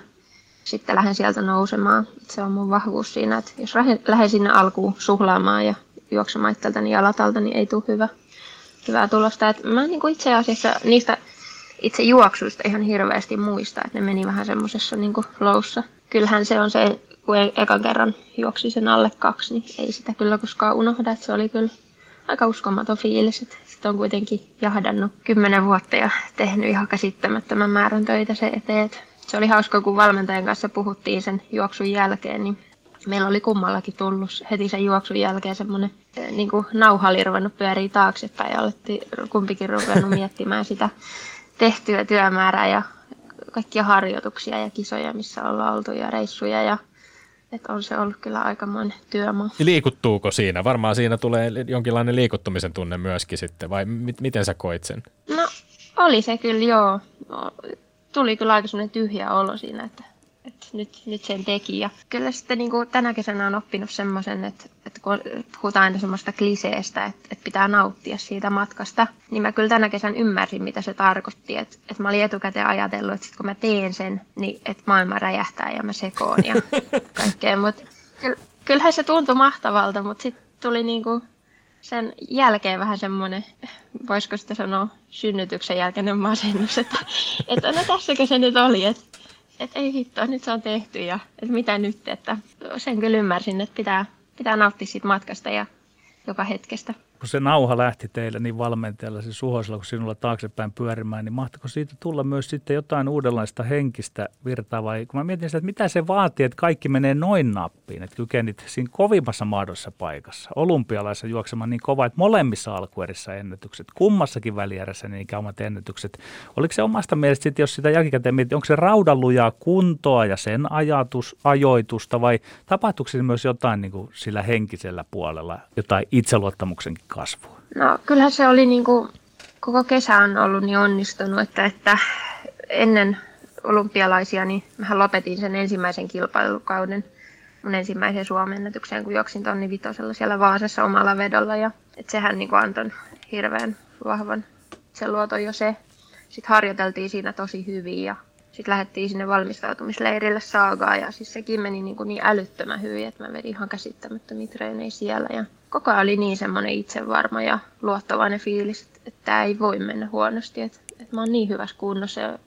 sitten lähden sieltä nousemaan. Se on mun vahvuus siinä, että jos lähden sinne alkuun suhlaamaan ja juoksemaan itseltäni jalatalta, niin ei tule hyvä, hyvää tulosta. Et mä niinku itse asiassa niistä itse juoksuista ihan hirveästi muista, että ne meni vähän semmoisessa niinku loussa. Kyllähän se on se, kun ekan kerran juoksi sen alle kaksi, niin ei sitä kyllä koskaan unohda. Et se oli kyllä aika uskomaton fiilis. Sitten on kuitenkin jahdannut kymmenen vuotta ja tehnyt ihan käsittämättömän määrän töitä se eteen. Se oli hauska, kun valmentajan kanssa puhuttiin sen juoksun jälkeen, niin meillä oli kummallakin tullut heti sen juoksun jälkeen semmoinen niin kuin nauha oli ruvennut pyöriä taaksepäin ja olettiin kumpikin ruvennut miettimään sitä tehtyä työmäärää ja kaikkia harjoituksia ja kisoja, missä ollaan oltu ja reissuja ja että on se ollut kyllä aikamoinen työmaa. Liikuttuuko siinä? Varmaan siinä tulee jonkinlainen liikuttumisen tunne myöskin sitten vai mit- miten sä koit sen? No oli se kyllä joo. Tuli kyllä aika sellainen tyhjä olo siinä, että, että nyt, nyt sen teki. Ja kyllä sitten niin kuin tänä kesänä on oppinut semmoisen, että, että kun puhutaan aina semmoista kliseestä, että, että pitää nauttia siitä matkasta, niin mä kyllä tänä kesän ymmärsin, mitä se tarkoitti. Että, että mä olin etukäteen ajatellut, että sit kun mä teen sen, niin että maailma räjähtää ja mä sekoon ja kaikkea. Mut kyllähän se tuntui mahtavalta, mutta sitten tuli niin kuin sen jälkeen vähän semmoinen, voisiko sitä sanoa, synnytyksen jälkeinen masennus, että, että no tässäkö se nyt oli, että, että ei hittoa, nyt se on tehty ja että mitä nyt, että sen kyllä ymmärsin, että pitää, pitää nauttia siitä matkasta ja joka hetkestä. kun se nauha lähti teille niin valmentajalla, siis Suhosella, kun sinulla taaksepäin pyörimään, niin mahtaako siitä tulla myös sitten jotain uudenlaista henkistä virtaa? Vai kun mä mietin sitä, että mitä se vaatii, että kaikki menee noin nappiin, että kykenit siinä kovimmassa mahdollisessa paikassa, olympialaisessa juoksemaan niin kova, että molemmissa alkuerissä ennätykset, kummassakin välierässä niin ikään omat ennätykset. Oliko se omasta mielestä sitten, jos sitä jälkikäteen mietit, onko se raudanlujaa kuntoa ja sen ajatus, ajoitusta vai tapahtuiko siinä myös jotain niin kuin sillä henkisellä puolella, jotain itseluottamuksenkin kasvua? No kyllähän se oli niin kuin koko kesä on ollut niin onnistunut, että, että ennen olympialaisia niin mähän lopetin sen ensimmäisen kilpailukauden mun ensimmäisen Suomen ennätykseen, kun juoksin tonni vitosella siellä Vaasassa omalla vedolla ja että sehän niin kuin antoi hirveän vahvan sen luoton jo se. Sitten harjoiteltiin siinä tosi hyvin ja sitten lähdettiin sinne valmistautumisleirille Saagaan ja siis sekin meni niin, niin älyttömän hyvin, että mä vedin ihan käsittämättömiä treenejä siellä. Ja koko ajan oli niin semmoinen itsevarma ja luottavainen fiilis, että, että tämä ei voi mennä huonosti. Että, että mä oon niin hyvässä kunnossa ja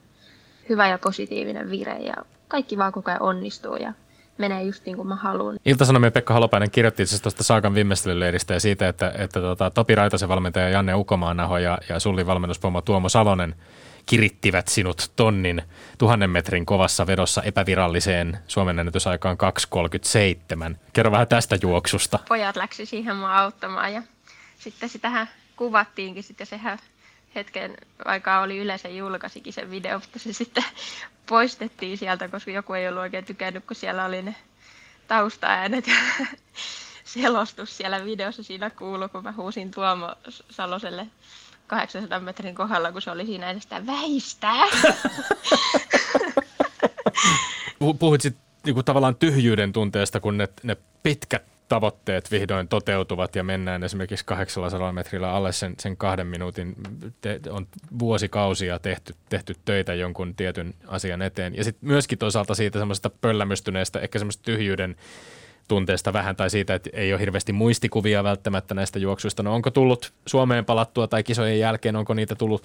hyvä ja positiivinen vire ja kaikki vaan koko ajan onnistuu ja menee just niin kuin mä haluan. Ilta-Sanomien Pekka Halopainen kirjoitti itse asiassa tuosta Saagan viimeistelyleiristä ja siitä, että, että tota, Topi Raitasen valmentaja Janne Ukomaanaho ja, ja Sullin valmennuspomo Tuomo Salonen kirittivät sinut tonnin tuhannen metrin kovassa vedossa epäviralliseen Suomen ennätysaikaan kaksi kolmekymmentäseitsemän. Kerro vähän tästä juoksusta. Pojat läksi siihen mua auttamaan ja sitten sitähän kuvattiinkin sitten ja sehän hetken aikaa oli yleensä julkaisikin sen video, mutta se sitten poistettiin sieltä, koska joku ei ollut oikein tykännyt, kun siellä oli ne taustaäänet ja selostus siellä videossa siinä kuului, kun mä huusin Tuomo Saloselle kahdeksansadan metrin kohdalla, kun se oli siinä ennestään väistää. Puhuit sitten niinku tavallaan tyhjyyden tunteesta, kun ne, ne pitkät tavoitteet vihdoin toteutuvat ja mennään esimerkiksi kahdeksansadan metrillä alle sen, sen kahden minuutin. Te, on vuosikausia tehty, tehty töitä jonkun tietyn asian eteen. Ja sitten myöskin toisaalta siitä semmoisesta pöllämystyneestä, ehkä semmoisesta tyhjyyden tunteesta vähän tai siitä, että ei ole hirveästi muistikuvia välttämättä näistä juoksuista. No onko tullut Suomeen palattua tai kisojen jälkeen, onko niitä tullut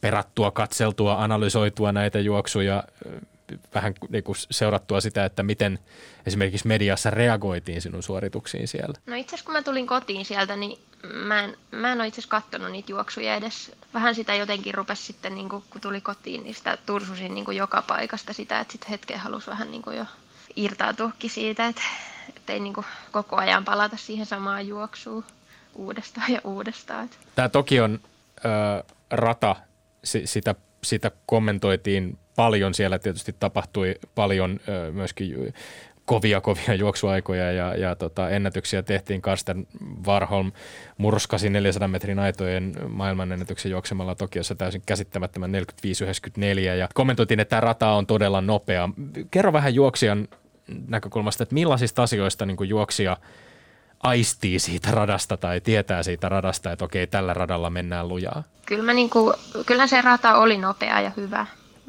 perattua, katseltua, analysoitua näitä juoksuja, vähän niin kuin seurattua sitä, että miten esimerkiksi mediassa reagoitiin sinun suorituksiin siellä? No itse asiassa kun mä tulin kotiin sieltä, niin mä en, mä en ole itse asiassa katsonut niitä juoksuja edes. Vähän sitä jotenkin rupesi sitten, niin kuin, kun tuli kotiin, niin sitä tursusin niin kuin joka paikasta sitä, että sitten hetken halusi vähän niin kuin jo irtautuakin siitä, että ettei niin kuin koko ajan palata siihen samaan juoksuun uudestaan ja uudestaan. Tämä Tokion ö, rata, si, sitä, sitä kommentoitiin paljon. Siellä tietysti tapahtui paljon ö, myöskin kovia, kovia juoksuaikoja ja, ja tota, ennätyksiä tehtiin. Karsten Warholm murskasi neljänsadan metrin aitojen maailmanennätyksen juoksemalla Tokiossa täysin käsittämättömän neljäkymmentäviisi yhdeksänkymmentäneljä. Ja kommentoitiin, että tämä rata on todella nopea. Kerro vähän juoksijan näkökulmasta, että millaisista asioista niin kuin juoksija aistii siitä radasta tai tietää siitä radasta, että okei, tällä radalla mennään lujaa? Kyllä mä niin kuin, kyllähän se rata oli nopea ja hyvä,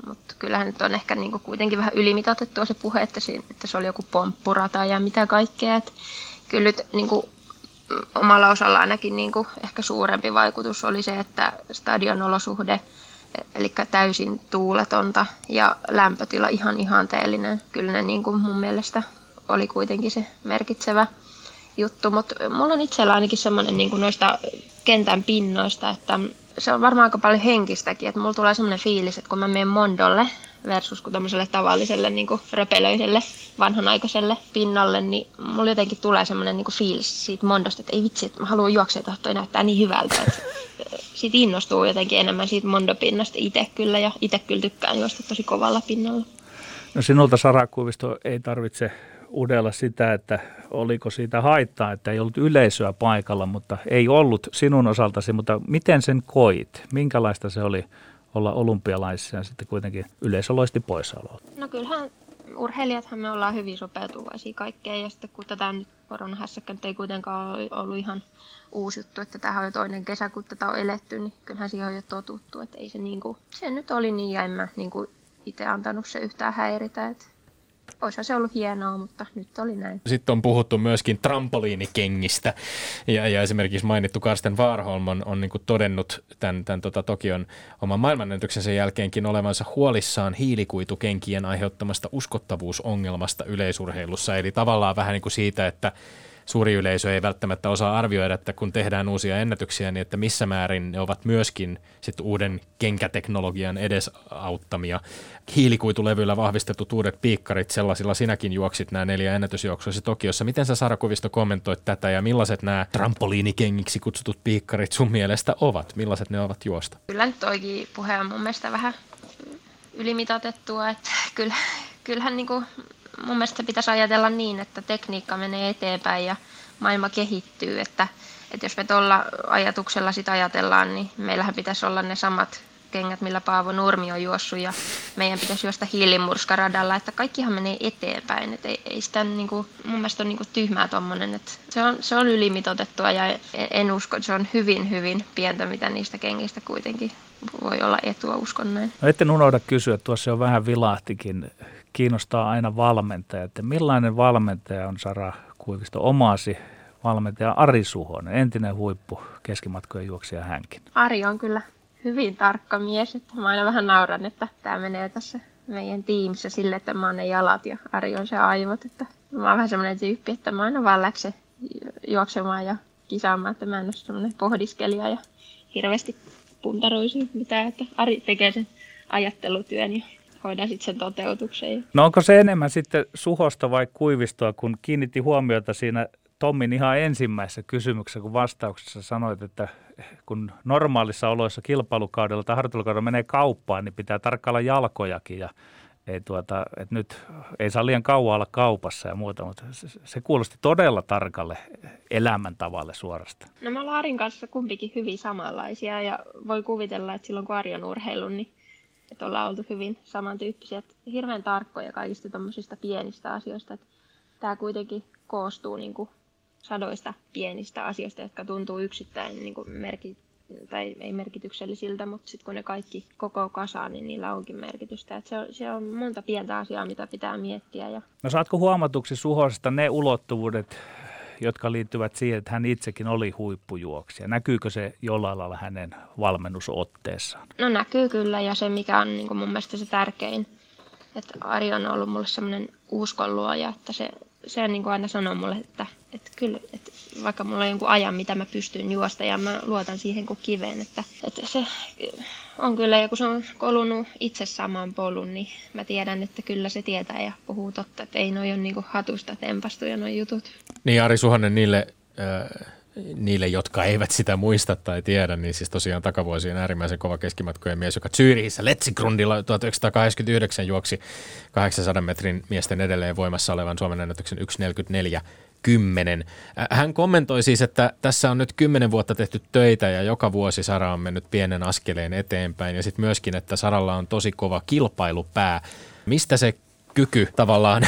mutta kyllähän nyt on ehkä niin kuin kuitenkin vähän ylimitoitettua se puhe, että se, että se oli joku pomppurata ja mitä kaikkea. Että kyllä nyt niin kuin omalla osalla ainakin niin kuin ehkä suurempi vaikutus oli se, että stadionolosuhde, eli täysin tuuletonta ja lämpötila ihan ihanteellinen. Kyllä ne niin kuin mun mielestä oli kuitenkin se merkitsevä juttu, mutta mulla on itsellä ainakin semmoinen niin kuin noista kentän pinnoista, että se on varmaan aika paljon henkistäkin, että mulla tulee semmoinen fiilis, että kun mä menen Mondolle versus kun tämmöiselle tavalliselle niin kuin röpelöiselle vanhanaikaiselle pinnalle, niin mulla jotenkin tulee semmoinen niin kuin fiilis siitä Mondosta, että ei vitsi, että mä haluan juoksea, toi näyttää niin hyvältä. Siitä innostuu jotenkin enemmän siitä Mondo-pinnasta itse kyllä, ja itse kyllä tykkään juosta tosi kovalla pinnalla. No sinulta, Sara Kuivisto, ei tarvitse udella sitä, että oliko siitä haittaa, että ei ollut yleisöä paikalla, mutta ei ollut sinun osaltasi, mutta miten sen koit? Minkälaista se oli olla olympialaisissa ja sitten kuitenkin yleisöloisesti poissaoloa? No kyllähän urheilijathan me ollaan hyvin sopeutuvaisia kaikkeen, ja sitten kun tätä nyt koronahässäkkä ei kuitenkaan ole ollut ihan uusi juttu, että tämähän on jo toinen kesä, kun tätä on eletty, niin kyllähän siihen on jo totuttu, että ei se niinku, se nyt oli niin, ja en mä niinku itse antanut se yhtään häiritä, että olisihan se ollut hienoa, mutta nyt oli näin. Sitten on puhuttu myöskin trampoliinikengistä ja, ja esimerkiksi mainittu Karsten Warholm on, on niin kuin todennut tämän, tämän tota Tokion oman maailmanennätyksensä jälkeenkin olevansa huolissaan hiilikuitukenkien aiheuttamasta uskottavuusongelmasta yleisurheilussa. Eli tavallaan vähän niin kuin siitä, että suuri yleisö ei välttämättä osaa arvioida, että kun tehdään uusia ennätyksiä, niin että missä määrin ne ovat myöskin sit uuden kenkäteknologian edesauttamia. Hiilikuitulevyllä vahvistetut uudet piikkarit, sellaisilla sinäkin juoksit nämä neljä ennätysjuoksuasi Tokiossa. Miten sä, Sara Kuivisto, kommentoit tätä ja millaiset nämä trampoliinikengiksi kutsutut piikkarit sun mielestä ovat? Millaiset ne ovat juosta? Kyllä nyt toikin puhe on mun mielestä vähän ylimitoitettua, että kyllä, kyllähän niin kuin mun mielestä pitäisi ajatella niin, että tekniikka menee eteenpäin ja maailma kehittyy, että, että jos me tuolla ajatuksella sitä ajatellaan, niin meillähän pitäisi olla ne samat kengät, millä Paavo Nurmi on juossut ja meidän pitäisi juosta hiilimurskaradalla, että kaikkihan menee eteenpäin, että ei, ei sitä niin kuin, mun mielestä on niin kuin tyhmää tommonen, että se on, se on ylimitoitettua ja en usko, että se on hyvin hyvin pientä, mitä niistä kengistä kuitenkin voi olla etua, uskon näin. No, etten unohda kysyä, tuossa jo vähän vilahtikin, kiinnostaa aina valmentaja, että millainen valmentaja on Sara Kuivisto omasi? Valmentaja Ari Suhonen, entinen huippu keskimatkojen juoksija hänkin. Ari on kyllä hyvin tarkka mies, että mä aina vähän nauran, että tämä menee tässä meidän tiimissä sille, että mä oon ne jalat ja Ari on se aivot, että mä oon vähän semmoinen tyyppi, että mä aina vaan läksen juoksemaan ja kisaamaan, että mä en ole semmoinen pohdiskelija ja hirveästi puntaroisin mitään, että Ari tekee sen ajattelutyön ja hoidaan sitten sen toteutukseen. No onko se enemmän sitten Suhosta vai Kuivistoa, kun kiinnitti huomiota siinä Tommin ihan ensimmäisessä kysymyksessä, kun vastauksessa sanoit, että kun normaalissa oloissa kilpailukaudella tai harjoittelukaudella menee kauppaan, niin pitää tarkkailla jalkojakin ja ei tuota, että nyt ei saa liian kauan olla kaupassa ja muuta, mutta se, se kuulosti todella tarkalle elämäntavalle suorastaan. No me ollaan Arin kanssa kumpikin hyvin samanlaisia ja voi kuvitella, että silloin kun Ari on urheillut, niin että ollaan oltu hyvin samantyyppisiä, että hirveän tarkkoja kaikista tuommoisista pienistä asioista, että tämä kuitenkin koostuu niin kuin sadoista pienistä asioista, jotka tuntuu yksittäin niin kuin merki, tai ei merkityksellisiltä, mutta sitten kun ne kaikki koko kasaan, niin niillä onkin merkitystä. Että se, on, se on monta pientä asiaa, mitä pitää miettiä. Ja no saatko huomatuksi Suhosesta ne ulottuvuudet, jotka liittyvät siihen, että hän itsekin oli huippujuoksija? Näkyykö se jollain lailla hänen valmennusotteessaan? No näkyy kyllä, ja se mikä on niin kuin mun mielestä se tärkein, että Ari on ollut mulle semmoinen uskonluoja, että se, se niin kuin aina sanoo mulle, että, että kyllä, että vaikka mulla on jonkun ajan, mitä mä pystyn juosta, ja mä luotan siihen kuin kiveen, että, että se on kyllä, ja kun se on kolunut itse saman polun, niin mä tiedän, että kyllä se tietää ja puhuu totta, että ei noi ole niin kuin hatusta tempastuja noi jutut. Niin Ari Suhonen niille, Äh... niille, jotka eivät sitä muista tai tiedä, niin siis tosiaan takavuosien äärimmäisen kova keskimatkojen mies, joka Zürichissä Letzigrundilla tuhatyhdeksänsataakahdeksankymmentäyhdeksän juoksi kahdeksansadan metrin miesten edelleen voimassa olevan Suomen ennätyksen yksi neljäkymmentäneljä kymmenen. Hän kommentoi siis, että tässä on nyt kymmenen vuotta tehty töitä ja joka vuosi Sara on mennyt pienen askeleen eteenpäin ja sitten myöskin, että Saralla on tosi kova kilpailupää. Mistä se kyky tavallaan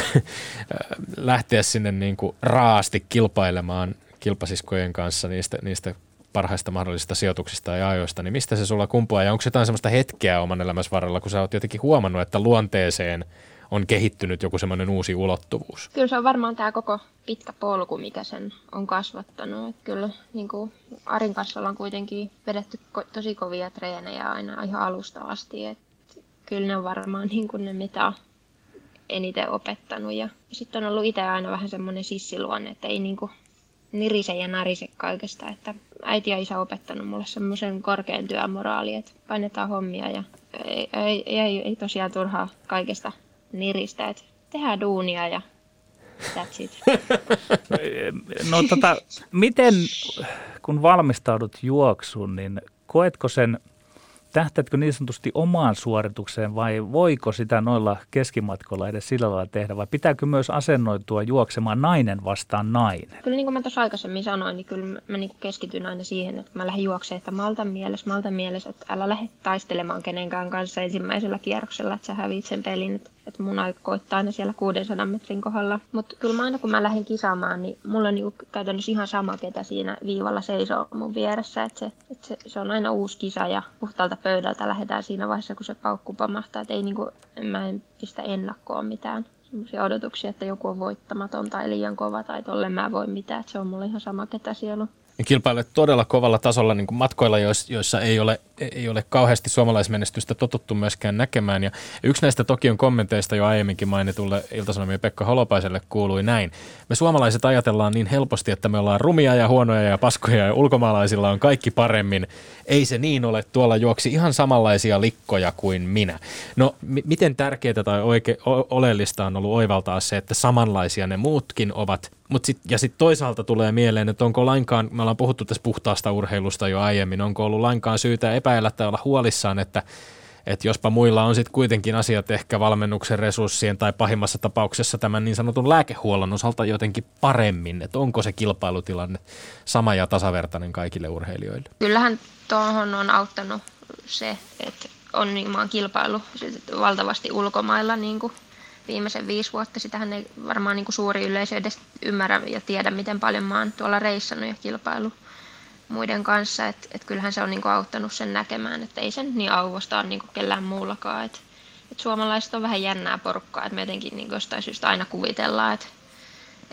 lähteä sinne niin kuin raasti kilpailemaan kilpasiskojen kanssa niistä, niistä parhaista mahdollisista sijoituksista ja ajoista, niin mistä se sulla kumpuaa? Ja onko jotain sellaista hetkeä oman elämässä varrella, kun sä oot jotenkin huomannut, että luonteeseen on kehittynyt joku semmoinen uusi ulottuvuus? Kyllä se on varmaan tämä koko pitkä polku, mikä sen on kasvattanut. Että kyllä niin kuin Arin kanssa ollaan kuitenkin vedetty ko- tosi kovia treenejä aina ihan alusta asti. Että kyllä ne on varmaan niin kuin ne mitä eniten opettanut. Ja sitten on ollut itse aina vähän semmoinen sissiluonne, että ei niinku nirise ja narise kaikesta, että äiti ja isä opettanut mulle semmoisen korkean työmoraali, että painetaan hommia ja ei, ei, ei, ei tosiaan turhaa kaikesta niristä, että tehdään duunia ja that's it. No tota, miten kun valmistaudut juoksuun, niin koetko sen, tähtäätkö niin sanotusti omaan suoritukseen vai voiko sitä noilla keskimatkoilla edes sillä lailla tehdä vai pitääkö myös asennoitua juoksemaan nainen vastaan nainen? Kyllä niin kuin mä tuossa aikaisemmin sanoin, niin kyllä mä niin kuin keskityn aina siihen, että mä lähden juoksemaan, että maltan mielessä, maltan mielessä, että älä lähde taistelemaan kenenkään kanssa ensimmäisellä kierroksella, että sä häviit sen pelin, että, että mun aika koittaa aina siellä kuudensadan metrin kohdalla. Mutta kyllä mä aina kun mä lähden kisaamaan, niin mulla on niin kuin käytännössä ihan sama, ketä siinä viivalla seisoo mun vieressä, että se, että se, se on aina uusi kisa ja puhtaalta pöydältä lähdetään siinä vaiheessa, kun se paukku pamahtaa. Että ei, niin kuin, mä en pistä ennakkoon mitään semmoisia odotuksia, että joku on voittamaton tai liian kova tai tolle mä en voi mitään. Että se on mulle ihan sama, ketä siellä on. Ne kilpailevat todella kovalla tasolla niin kuin matkoilla, joissa ei ole, ei ole kauheasti suomalaismenestystä totuttu myöskään näkemään. Ja yksi näistä Tokion kommenteista jo aiemminkin mainitulle Ilta-Sanomien Pekka Holopaiselle kuului näin. Me suomalaiset ajatellaan niin helposti, että me ollaan rumia ja huonoja ja paskoja ja ulkomaalaisilla on kaikki paremmin. Ei se niin ole, tuolla juoksi ihan samanlaisia likkoja kuin minä. No m- miten tärkeää tai oike- o- oleellista on ollut oivaltaa se, että samanlaisia ne muutkin ovat. Mut sit, ja sitten toisaalta tulee mieleen, että onko lainkaan, me ollaan puhuttu tässä puhtaasta urheilusta jo aiemmin, onko ollut lainkaan syytä epäillä tai olla huolissaan, että et jospa muilla on sitten kuitenkin asiat ehkä valmennuksen resurssien tai pahimmassa tapauksessa tämän niin sanotun lääkehuollon osalta jotenkin paremmin, että onko se kilpailutilanne sama ja tasavertainen kaikille urheilijoille? Kyllähän tuohon on auttanut se, että on nimenomaan kilpailu valtavasti ulkomailla niin kuin viimeisen viisi vuotta. Sitähän ei varmaan niin kuin suuri yleisö edes ymmärrä ja tiedä, miten paljon mä oon tuolla reissannut ja kilpailu muiden kanssa. Et, et kyllähän se on niin kuin auttanut sen näkemään, että ei sen niin auvosta ole niin kuin kellään muullakaan. Et, et suomalaiset on vähän jännää porukkaa, että me jotenkin niin kuin jostain syystä aina kuvitellaan, että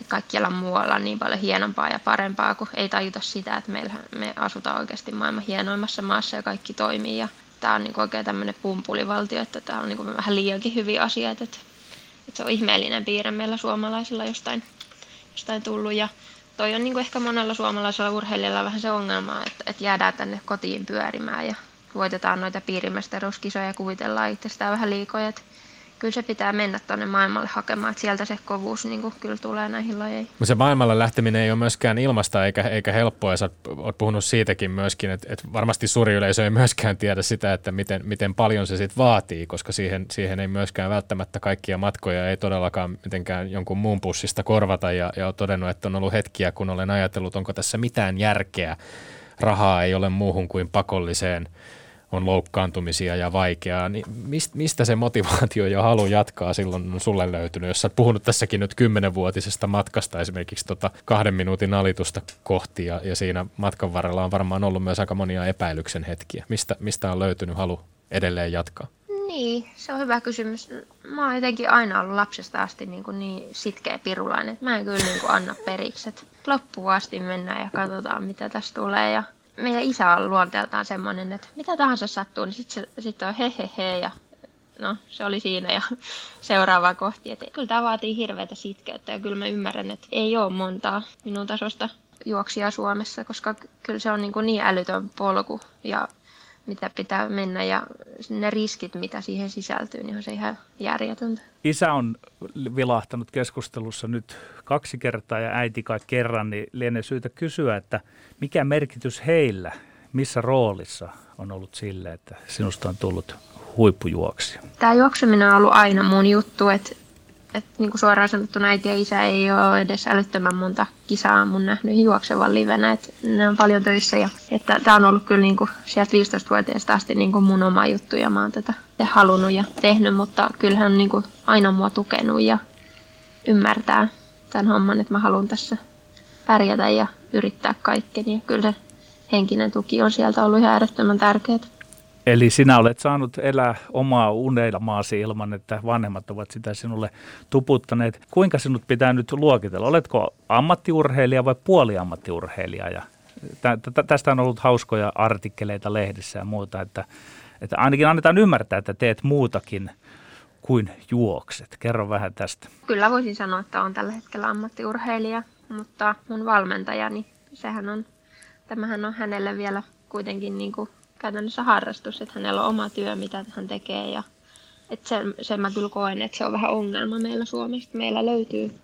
et kaikkialla muualla on niin paljon hienompaa ja parempaa, kun ei tajuta sitä, että meillähän, me asutaan oikeasti maailman hienoimmassa maassa ja kaikki toimii. Ja tämä on niin kuin oikein tämmöinen pumpulivaltio, että tämä on niin kuin vähän liiankin hyviä asioita. Et, Se on ihmeellinen piirre meillä suomalaisilla jostain, jostain tullut ja toi on niin kuin ehkä monella suomalaisella urheilijalla vähän se ongelma, että, että jäädään tänne kotiin pyörimään ja voitetaan noita piirimestaruuskisoja ja kuvitellaan itse sitä vähän liikoja. Että kyllä se pitää mennä tuonne maailmalle hakemaan, että sieltä se kovuus niin kuin kyllä tulee näihin lajeihin. Se maailmalle lähteminen ei ole myöskään ilmasta eikä, eikä helppoa, ja sä oot puhunut siitäkin myöskin, että, että varmasti suuri yleisö ei myöskään tiedä sitä, että miten, miten paljon se sit vaatii, koska siihen, siihen ei myöskään välttämättä kaikkia matkoja ei todellakaan mitenkään jonkun muun pussista korvata, ja, ja oon todennut, että on ollut hetkiä, kun olen ajatellut, onko tässä mitään järkeä, rahaa ei ole muuhun kuin pakolliseen, on loukkaantumisia ja vaikeaa, niin mistä se motivaatio ja halu jatkaa silloin on sulle löytynyt? Jos sä oot puhunut tässäkin nyt kymmenvuotisesta matkasta esimerkiksi tota kahden minuutin alitusta kohti ja, ja siinä matkan varrella on varmaan ollut myös aika monia epäilyksen hetkiä. Mistä, mistä on löytynyt halu edelleen jatkaa? Niin, se on hyvä kysymys. Mä oon jotenkin aina ollut lapsesta asti niin, kuin niin sitkeä pirulainen, että mä en kyllä niin kuin anna periksi. Loppuun asti mennään ja katsotaan mitä tässä tulee ja meidän isä on luonteeltaan semmoinen, että mitä tahansa sattuu, niin sitten sit on he he he ja no se oli siinä ja seuraavaa kohti. Et kyllä tämä vaatii hirveätä sitkeyttä ja kyllä mä ymmärrän, että ei ole montaa minun tasosta juoksijaa Suomessa, koska kyllä se on niin, kuin niin älytön polku ja mitä pitää mennä ja ne riskit, mitä siihen sisältyy, niin on se ihan järjetöntä. Isä on vilahtanut keskustelussa nyt kaksi kertaa ja äiti kai kerran, niin lienee syytä kysyä, että mikä merkitys heillä, missä roolissa on ollut sille, että sinusta on tullut huippujuoksija? Tämä juokseminen on ollut aina mun juttu, että, että niin kuin suoraan sanottuna äiti ja isä ei ole edes älyttömän monta kisaa mun nähnyt juoksevan livenä, että ne on paljon töissä ja että tämä on ollut kyllä niin kuin sieltä viisitoistavuotiaasta asti niin kuin mun oma juttu ja mä oon tätä halunnut ja tehnyt, mutta kyllähän on niin kuin aina mua tukenut ja ymmärtää tämän homman, että mä haluan tässä pärjätä ja yrittää kaikkeni ja kyllä se henkinen tuki on sieltä ollut ihan äärettömän tärkeää. Eli sinä olet saanut elää omaa unelmaasi ilman, että vanhemmat ovat sitä sinulle tuputtaneet. Kuinka sinut pitää nyt luokitella? Oletko ammattiurheilija vai puoliammattiurheilija? Ja tästä on ollut hauskoja artikkeleita lehdissä ja muuta, että, että ainakin annetaan ymmärtää, että teet muutakin kuin juokset. Kerro vähän tästä. Kyllä voisin sanoa, että olen tällä hetkellä ammattiurheilija, mutta mun valmentajani, sehän on, tämähän on hänelle vielä kuitenkin niin kuin käytännössä harrastus, että hänellä on oma työ, mitä hän tekee. Ja, että sen, sen mä kyllä koen, että se on vähän ongelma meillä Suomessa. Meillä löytyy,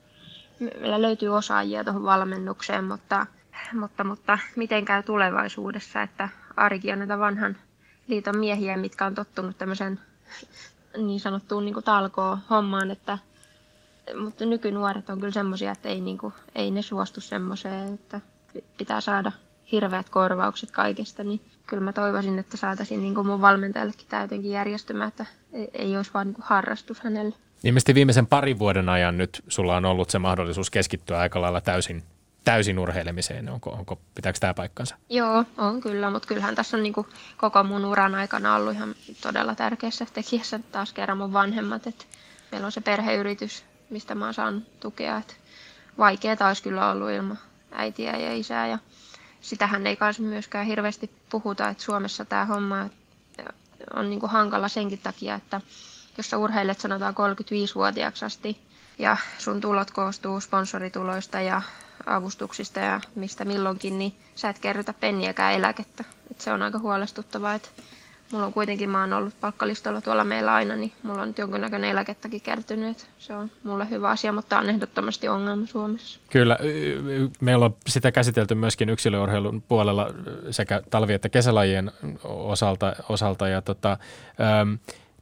meillä löytyy osaajia tuohon valmennukseen, mutta, mutta, mutta miten käy tulevaisuudessa, että Arikin on näitä vanhan liiton miehiä, mitkä on tottunut tämmöisen niin sanottuun niin kuin talkoon hommaan, että mutta nykynuoret on kyllä semmoisia, että ei, niin kuin, ei ne suostu semmoiseen, että pitää saada hirveät korvaukset kaikesta, niin kyllä mä toivoisin, että saataisiin niin kuin mun valmentajallekin tämä jotenkin järjestymään, että ei olisi vaan niin kuin harrastus hänelle. Ilmeisesti viimeisen parin vuoden ajan nyt sulla on ollut se mahdollisuus keskittyä aika lailla täysin, täysin urheilemiseen. Onko, onko, pitääkö tämä paikkansa? Joo, on kyllä, mutta kyllähän tässä on niin kuin koko mun uran aikana ollut ihan todella tärkeässä tekijässä taas kerran mun vanhemmat. Että meillä on se perheyritys, mistä mä oon saanut tukea. Että vaikeaa olisi kyllä ollut ilman äitiä ja isää ja sitähän ei kanssa myöskään hirveästi puhuta, että Suomessa tämä homma on niin kuin hankala senkin takia, että jos sä urheilet sanotaan kolmekymmentäviisivuotiaaksi asti ja sun tulot koostuu sponsorituloista ja avustuksista ja mistä milloinkin, niin sä et kerrytä penniäkään eläkettä. Et se on aika huolestuttavaa, että mulla on kuitenkin, mä oon ollut palkkalistolla tuolla meillä aina, niin mulla on nyt jonkinnäköinen eläkettäkin kertynyt. Se on mulle hyvä asia, mutta on ehdottomasti ongelma Suomessa. Kyllä, meillä on sitä käsitelty myöskin yksilöurheilun puolella sekä talvi- että kesälajien osalta. osalta ja tota, ähm,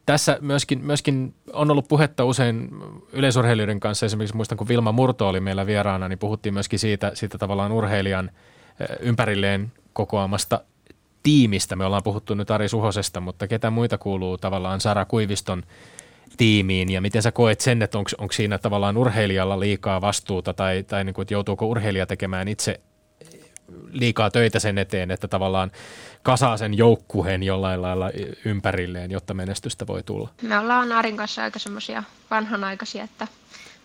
Tässä myöskin, myöskin on ollut puhetta usein yleisurheilijoiden kanssa, esimerkiksi muistan kun Vilma Murto oli meillä vieraana, niin puhuttiin myöskin siitä, siitä tavallaan urheilijan ympärilleen kokoamasta tiimistä. Me ollaan puhuttu nyt Ari Suhosesta, mutta ketä muita kuuluu tavallaan Sara Kuiviston tiimiin ja miten sä koet sen, että onko siinä tavallaan urheilijalla liikaa vastuuta tai, tai niin kuin, että joutuuko urheilija tekemään itse liikaa töitä sen eteen, että tavallaan kasaa sen joukkueen jollain lailla ympärilleen, jotta menestystä voi tulla. Me ollaan Arin kanssa aika semmoisia vanhanaikaisia, että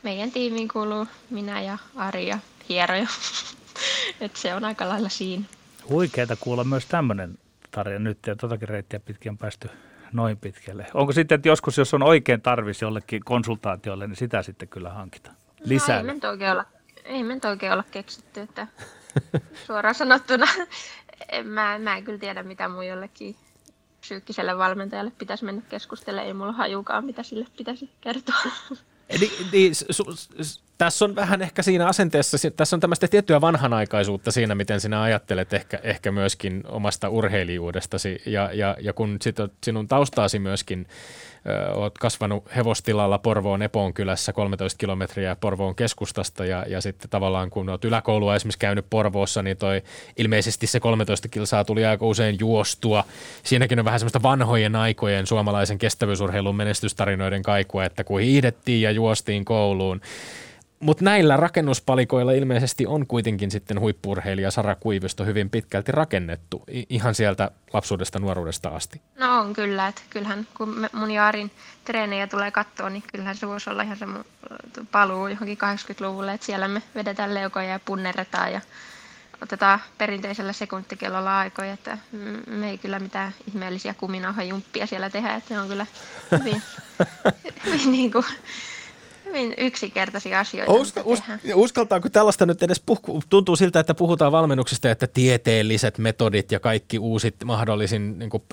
meidän tiimiin kuuluu minä ja Ari ja hieroja. Että se on aika lailla siinä. Huikeeta kuulla myös tämmöinen tarja nyt ja totakin reittiä pitkin on päästy noin pitkälle. Onko sitten, että joskus jos on oikein tarvis jollekin konsultaatiolle, niin sitä sitten kyllä hankitaan lisää? No, ei mentä oikein olla, ei mentä oikein olla keksitty, että suoraan sanottuna mä, mä en kyllä tiedä, mitä mun jollekin psyykkiselle valmentajalle pitäisi mennä keskustelemaan. Ei mulla hajukaan, mitä sille pitäisi kertoa. Eli, niin, su, su, tässä on vähän ehkä siinä asenteessa, tässä on tämmöistä tiettyä vanhanaikaisuutta siinä, miten sinä ajattelet ehkä, ehkä myöskin omasta urheilijuudestasi. Ja, ja, ja kun sit sinun taustaasi myöskin, ö, olet kasvanut hevostilalla Porvoon Epoon kylässä kolmetoista kilometriä Porvoon keskustasta. Ja, ja sitten tavallaan kun olet yläkoulua esimerkiksi käynyt Porvoossa, niin toi, ilmeisesti se kolmetoista kilsaa tuli aika usein juostua. Siinäkin on vähän semmoista vanhojen aikojen suomalaisen kestävyysurheilun menestystarinoiden kaikua, että kun hiihdettiin ja juostiin kouluun. Mutta näillä rakennuspalikoilla ilmeisesti on kuitenkin sitten huippu-urheilija Sara Kuivisto hyvin pitkälti rakennettu ihan sieltä lapsuudesta, nuoruudesta asti. No on kyllä, että kyllähän kun mun ja Arin treenejä tulee katsoa, niin kyllähän se voisi olla ihan se paluu johonkin kahdeksankymmentäluvulle, että siellä me vedetään leukoja ja punnerretaan ja otetaan perinteisellä sekuntikellolla aikoja, että me ei kyllä mitään ihmeellisiä kuminauhajumppia siellä tehdä, että ne on kyllä hyvin, hyvin niin kuin hyvin yksinkertaisia asioita. Uska, us, uskaltaako tällaista nyt edes puhua? Tuntuu siltä, että puhutaan valmennuksesta, että tieteelliset metodit ja kaikki uusit mahdollisin niin kuin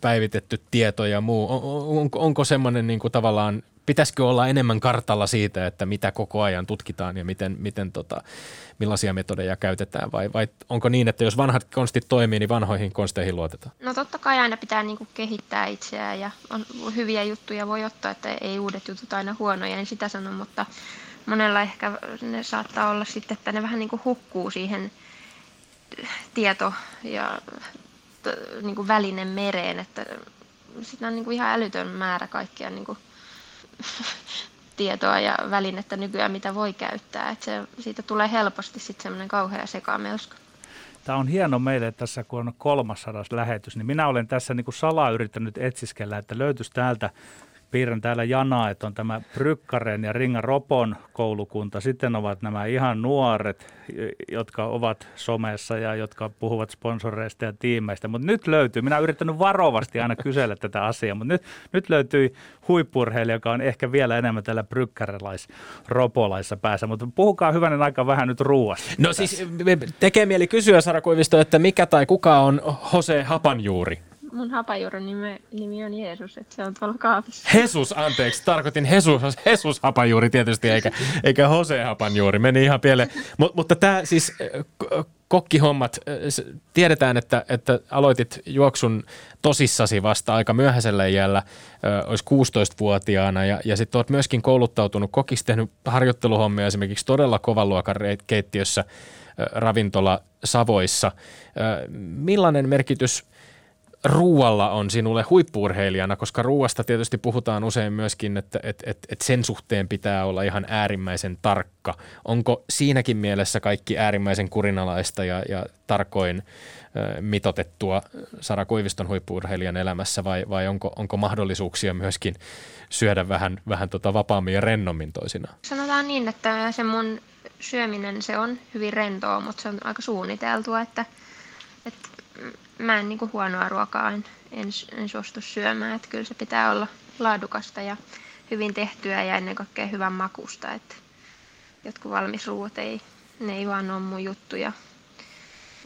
päivitetty tieto ja muu. On, on, onko semmoinen niin kuin tavallaan, pitäisikö olla enemmän kartalla siitä, että mitä koko ajan tutkitaan ja miten, miten tota, millaisia metodeja käytetään? Vai, vai onko niin, että jos vanhat konstit toimii, niin vanhoihin konsteihin luotetaan? No totta kai aina pitää niin kuin kehittää itseään ja on hyviä juttuja voi ottaa, että ei uudet jutut aina huonoja, en sitä sano, mutta monella ehkä ne saattaa olla sitten, että ne vähän niin kuin hukkuu siihen tieto- ja t- niin kuin välinen mereen, että sitä on niin kuin ihan älytön määrä kaikkia niin kuin tietoa ja välinettä nykyään, mitä voi käyttää. Että se, siitä tulee helposti sitten semmoinen kauhea sekamelska. Tämä on hieno meille, että tässä kun on kolmasadas lähetys, niin minä olen tässä niin kuin salaa yrittänyt etsiskellä, että löytyisi täältä, piirrän täällä janaa, että on tämä Brykkaren ja Ringa Ropon koulukunta. Sitten ovat nämä ihan nuoret, jotka ovat somessa ja jotka puhuvat sponsoreista ja tiimeistä. Mutta nyt löytyy, minä olen yrittänyt varovasti aina kysellä tätä asiaa, mutta nyt, nyt löytyy huippurheilija, joka on ehkä vielä enemmän tällä brykkärilais-ropolaissa päässä. Mutta puhukaa hyvänen aika vähän nyt ruuasta. No tässä. Siis tekee mieli kysyä, Sara Kuivisto, että mikä tai kuka on Jose Hapanjuuri? Mun hapajuuron nimi, nimi on Jeesus, että se on tuolla kaapissa. Jesus, anteeksi, tarkoitin Jesus Hapanjuuri tietysti, eikä, eikä Jose Hapanjuuri, meni ihan pieleen. Mut, mutta tämä siis kokkihommat, tiedetään, että, että aloitit juoksun tosissasi vasta aika myöhäisellä iällä, olisi kuusitoistavuotiaana ja, ja sitten olet myöskin kouluttautunut kokiksi, tehnyt harjoitteluhommia esimerkiksi todella kovan luokan keittiössä ravintola Savoissa. Millainen merkitys ruualla on sinulle huippu-urheilijana, koska ruuasta tietysti puhutaan usein myöskin, että et, et, et sen suhteen pitää olla ihan äärimmäisen tarkka. Onko siinäkin mielessä kaikki äärimmäisen kurinalaista ja, ja tarkoin ö, mitotettua Sara Kuiviston huippu-urheilijan elämässä vai, vai onko, onko mahdollisuuksia myöskin syödä vähän, vähän tota vapaammin ja rennommin toisinaan? Sanotaan niin, että se mun syöminen se on hyvin rentoa, mutta se on aika suunniteltua, että, että mä en niin kuin huonoa ruokaa en, en, en suostu syömään, että kyllä se pitää olla laadukasta ja hyvin tehtyä ja ennen kaikkea hyvän makusta, että jotkut valmisruuat ei, ne ei vaan ole mun juttuja.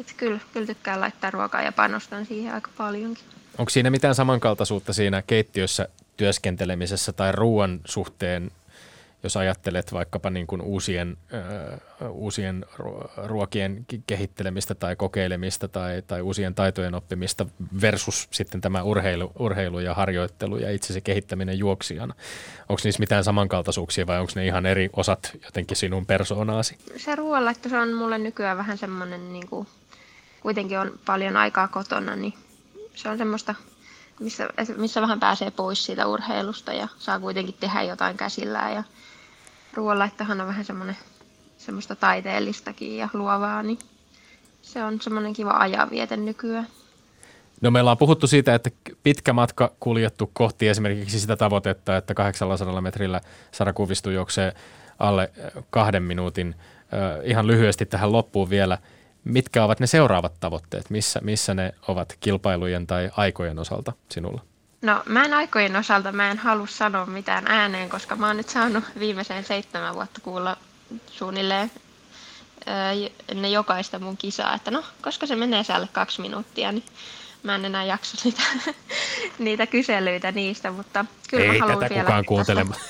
Että kyllä, kyllä tykkään laittaa ruokaa ja panostan siihen aika paljonkin. Onko siinä mitään samankaltaisuutta siinä keittiössä työskentelemisessä tai ruoan suhteen, jos ajattelet vaikkapa niin kuin uusien, äh, uusien ruokien kehittelemistä tai kokeilemista tai, tai uusien taitojen oppimista versus sitten tämä urheilu, urheilu ja harjoittelu ja itse se kehittäminen juoksijana? Onko niissä mitään samankaltaisuuksia vai onko ne ihan eri osat jotenkin sinun persoonaasi? Se ruoanlaitto, se on mulle nykyään vähän semmoinen, niin kuin, kuitenkin on paljon aikaa kotona, niin se on semmoista, missä, missä vähän pääsee pois siitä urheilusta ja saa kuitenkin tehdä jotain käsillään. Ja ruoanlaittohan on vähän semmoista taiteellistakin ja luovaa, niin se on semmoinen kiva ajanviete nykyään. No meillä on puhuttu siitä, että pitkä matka kuljettu kohti esimerkiksi sitä tavoitetta, että kahdeksansataa metrillä Sara Kuivisto juoksee alle kahden minuutin. Ihan lyhyesti tähän loppuun vielä. Mitkä ovat ne seuraavat tavoitteet? Missä, missä ne ovat kilpailujen tai aikojen osalta sinulla? No mä en aikojen osalta, mä en halua sanoa mitään ääneen, koska mä oon nyt saanut viimeiseen seitsemän vuotta kuulla suunnilleen ne jokaista mun kisaa, että no, koska se menee se alle kaksi minuuttia, niin mä en enää jaksa niitä, niitä kyselyitä niistä, mutta kyllä ei mä haluan vielä... Ei tätä kukaan kuuntelemaan.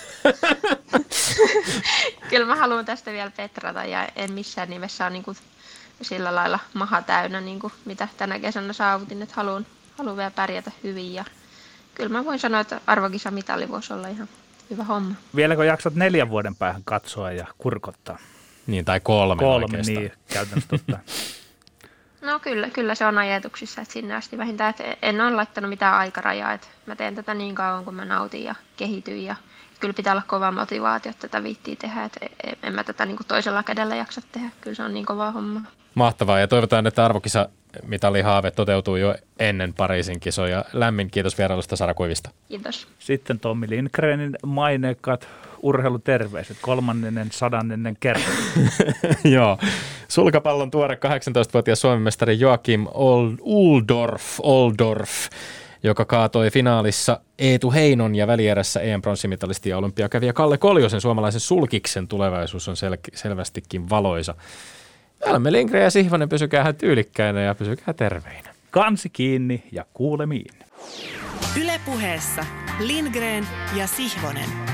Kyllä mä haluan tästä vielä petrata ja en missään nimessä ole niin kuin sillä lailla maha täynnä, niin kuin mitä tänä kesänä saavutin, että haluan, haluan vielä pärjätä hyvin. Ja kyllä mä voin sanoa, että arvokisamitali voisi olla ihan hyvä homma. Vieläkö jaksat neljän vuoden päähän katsoa ja kurkottaa? Niin, tai kolme, kolme oikeastaan. Kolme, niin käytännössä totta. No kyllä, kyllä se on ajatuksissa, että sinne asti vähintään, että en ole laittanut mitään aikarajaa. Että mä teen tätä niin kauan, kun mä nautin ja kehityn ja kyllä pitää olla kova motivaatio, että tätä viittiä tehdä. Että en mä tätä niin kuin toisella kädellä jaksa tehdä, kyllä se on niin kovaa hommaa. Mahtavaa ja toivotaan, että arvokisamitalihaave toteutuu jo ennen Pariisin kisoja. Lämmin kiitos vierailusta Sara Kuivisto. Kiitos. Sitten Tommy Lindgrenin maineikkaat urheiluterveiset kolmannen sadannen kerran. Joo. Sulkapallon tuore kahdeksantoistavuotias suomimestari Joakim Uldorf, Uldorf, joka kaatoi finaalissa Eetu Heinon ja välierässä E M-pronssimitalisti ja olympiakävijä Kalle Koljosen. Suomalaisen sulkiksen tulevaisuus on sel- selvästikin valoisa. Olemme Lindgren ja Sihvonen, pysykää tyylikkäinä ja pysykää terveinä. Kansi kiinni ja kuulemiin. Yle Puheessa Lindgren ja Sihvonen.